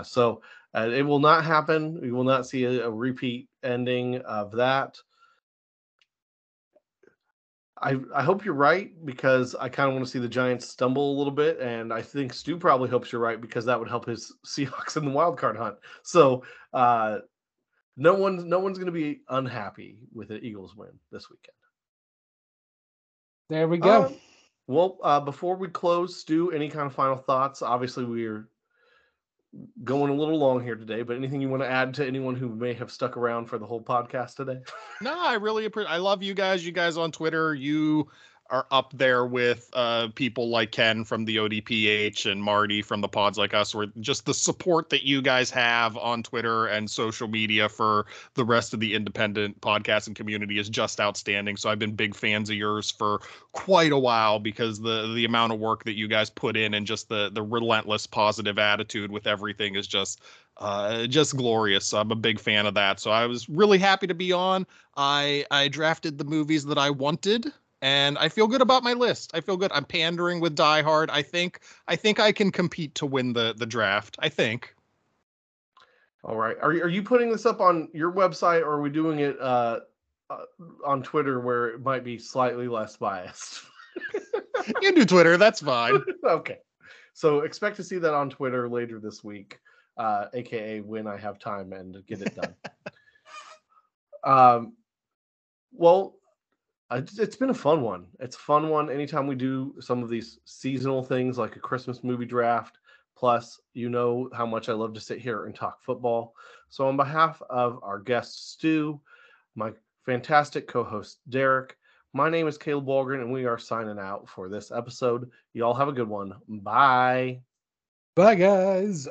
So it will not happen. We will not see a repeat ending of that. I hope you're right because I kind of want to see the Giants stumble a little bit, and I think Stu probably hopes you're right because that would help his Seahawks in the wild card hunt. So no one's going to be unhappy with an Eagles win this weekend. There we go. Well, before we close, Stu, any kind of final thoughts? Obviously, we're going a little long here today, but anything you want to add to anyone who may have stuck around for the whole podcast today? No, I really appreciate. I love you guys. You guys on Twitter, you are up there with people like Ken from the ODPH and Marty from the Pods Like Us, where just the support that you guys have on Twitter and social media for the rest of the independent podcasting community is just outstanding. So I've been big fans of yours for quite a while because the amount of work that you guys put in and just the relentless positive attitude with everything is just glorious. So I'm a big fan of that. So I was really happy to be on. I drafted the movies that I wanted, and I feel good about my list. I feel good. I'm pandering with Die Hard. I think I can compete to win the draft. I think. All right. Are you putting this up on your website, or are we doing it on Twitter where it might be slightly less biased? You can do Twitter. That's fine. Okay. So expect to see that on Twitter later this week, AKA when I have time and get it done. Well, it's been a fun one. It's a fun one. Anytime we do some of these seasonal things like a Christmas movie draft, plus you know how much I love to sit here and talk football. So on behalf of our guest, Stu, my fantastic co-host, Derek, my name is Caleb Walgren, and we are signing out for this episode. Y'all have a good one. Bye. Bye, guys.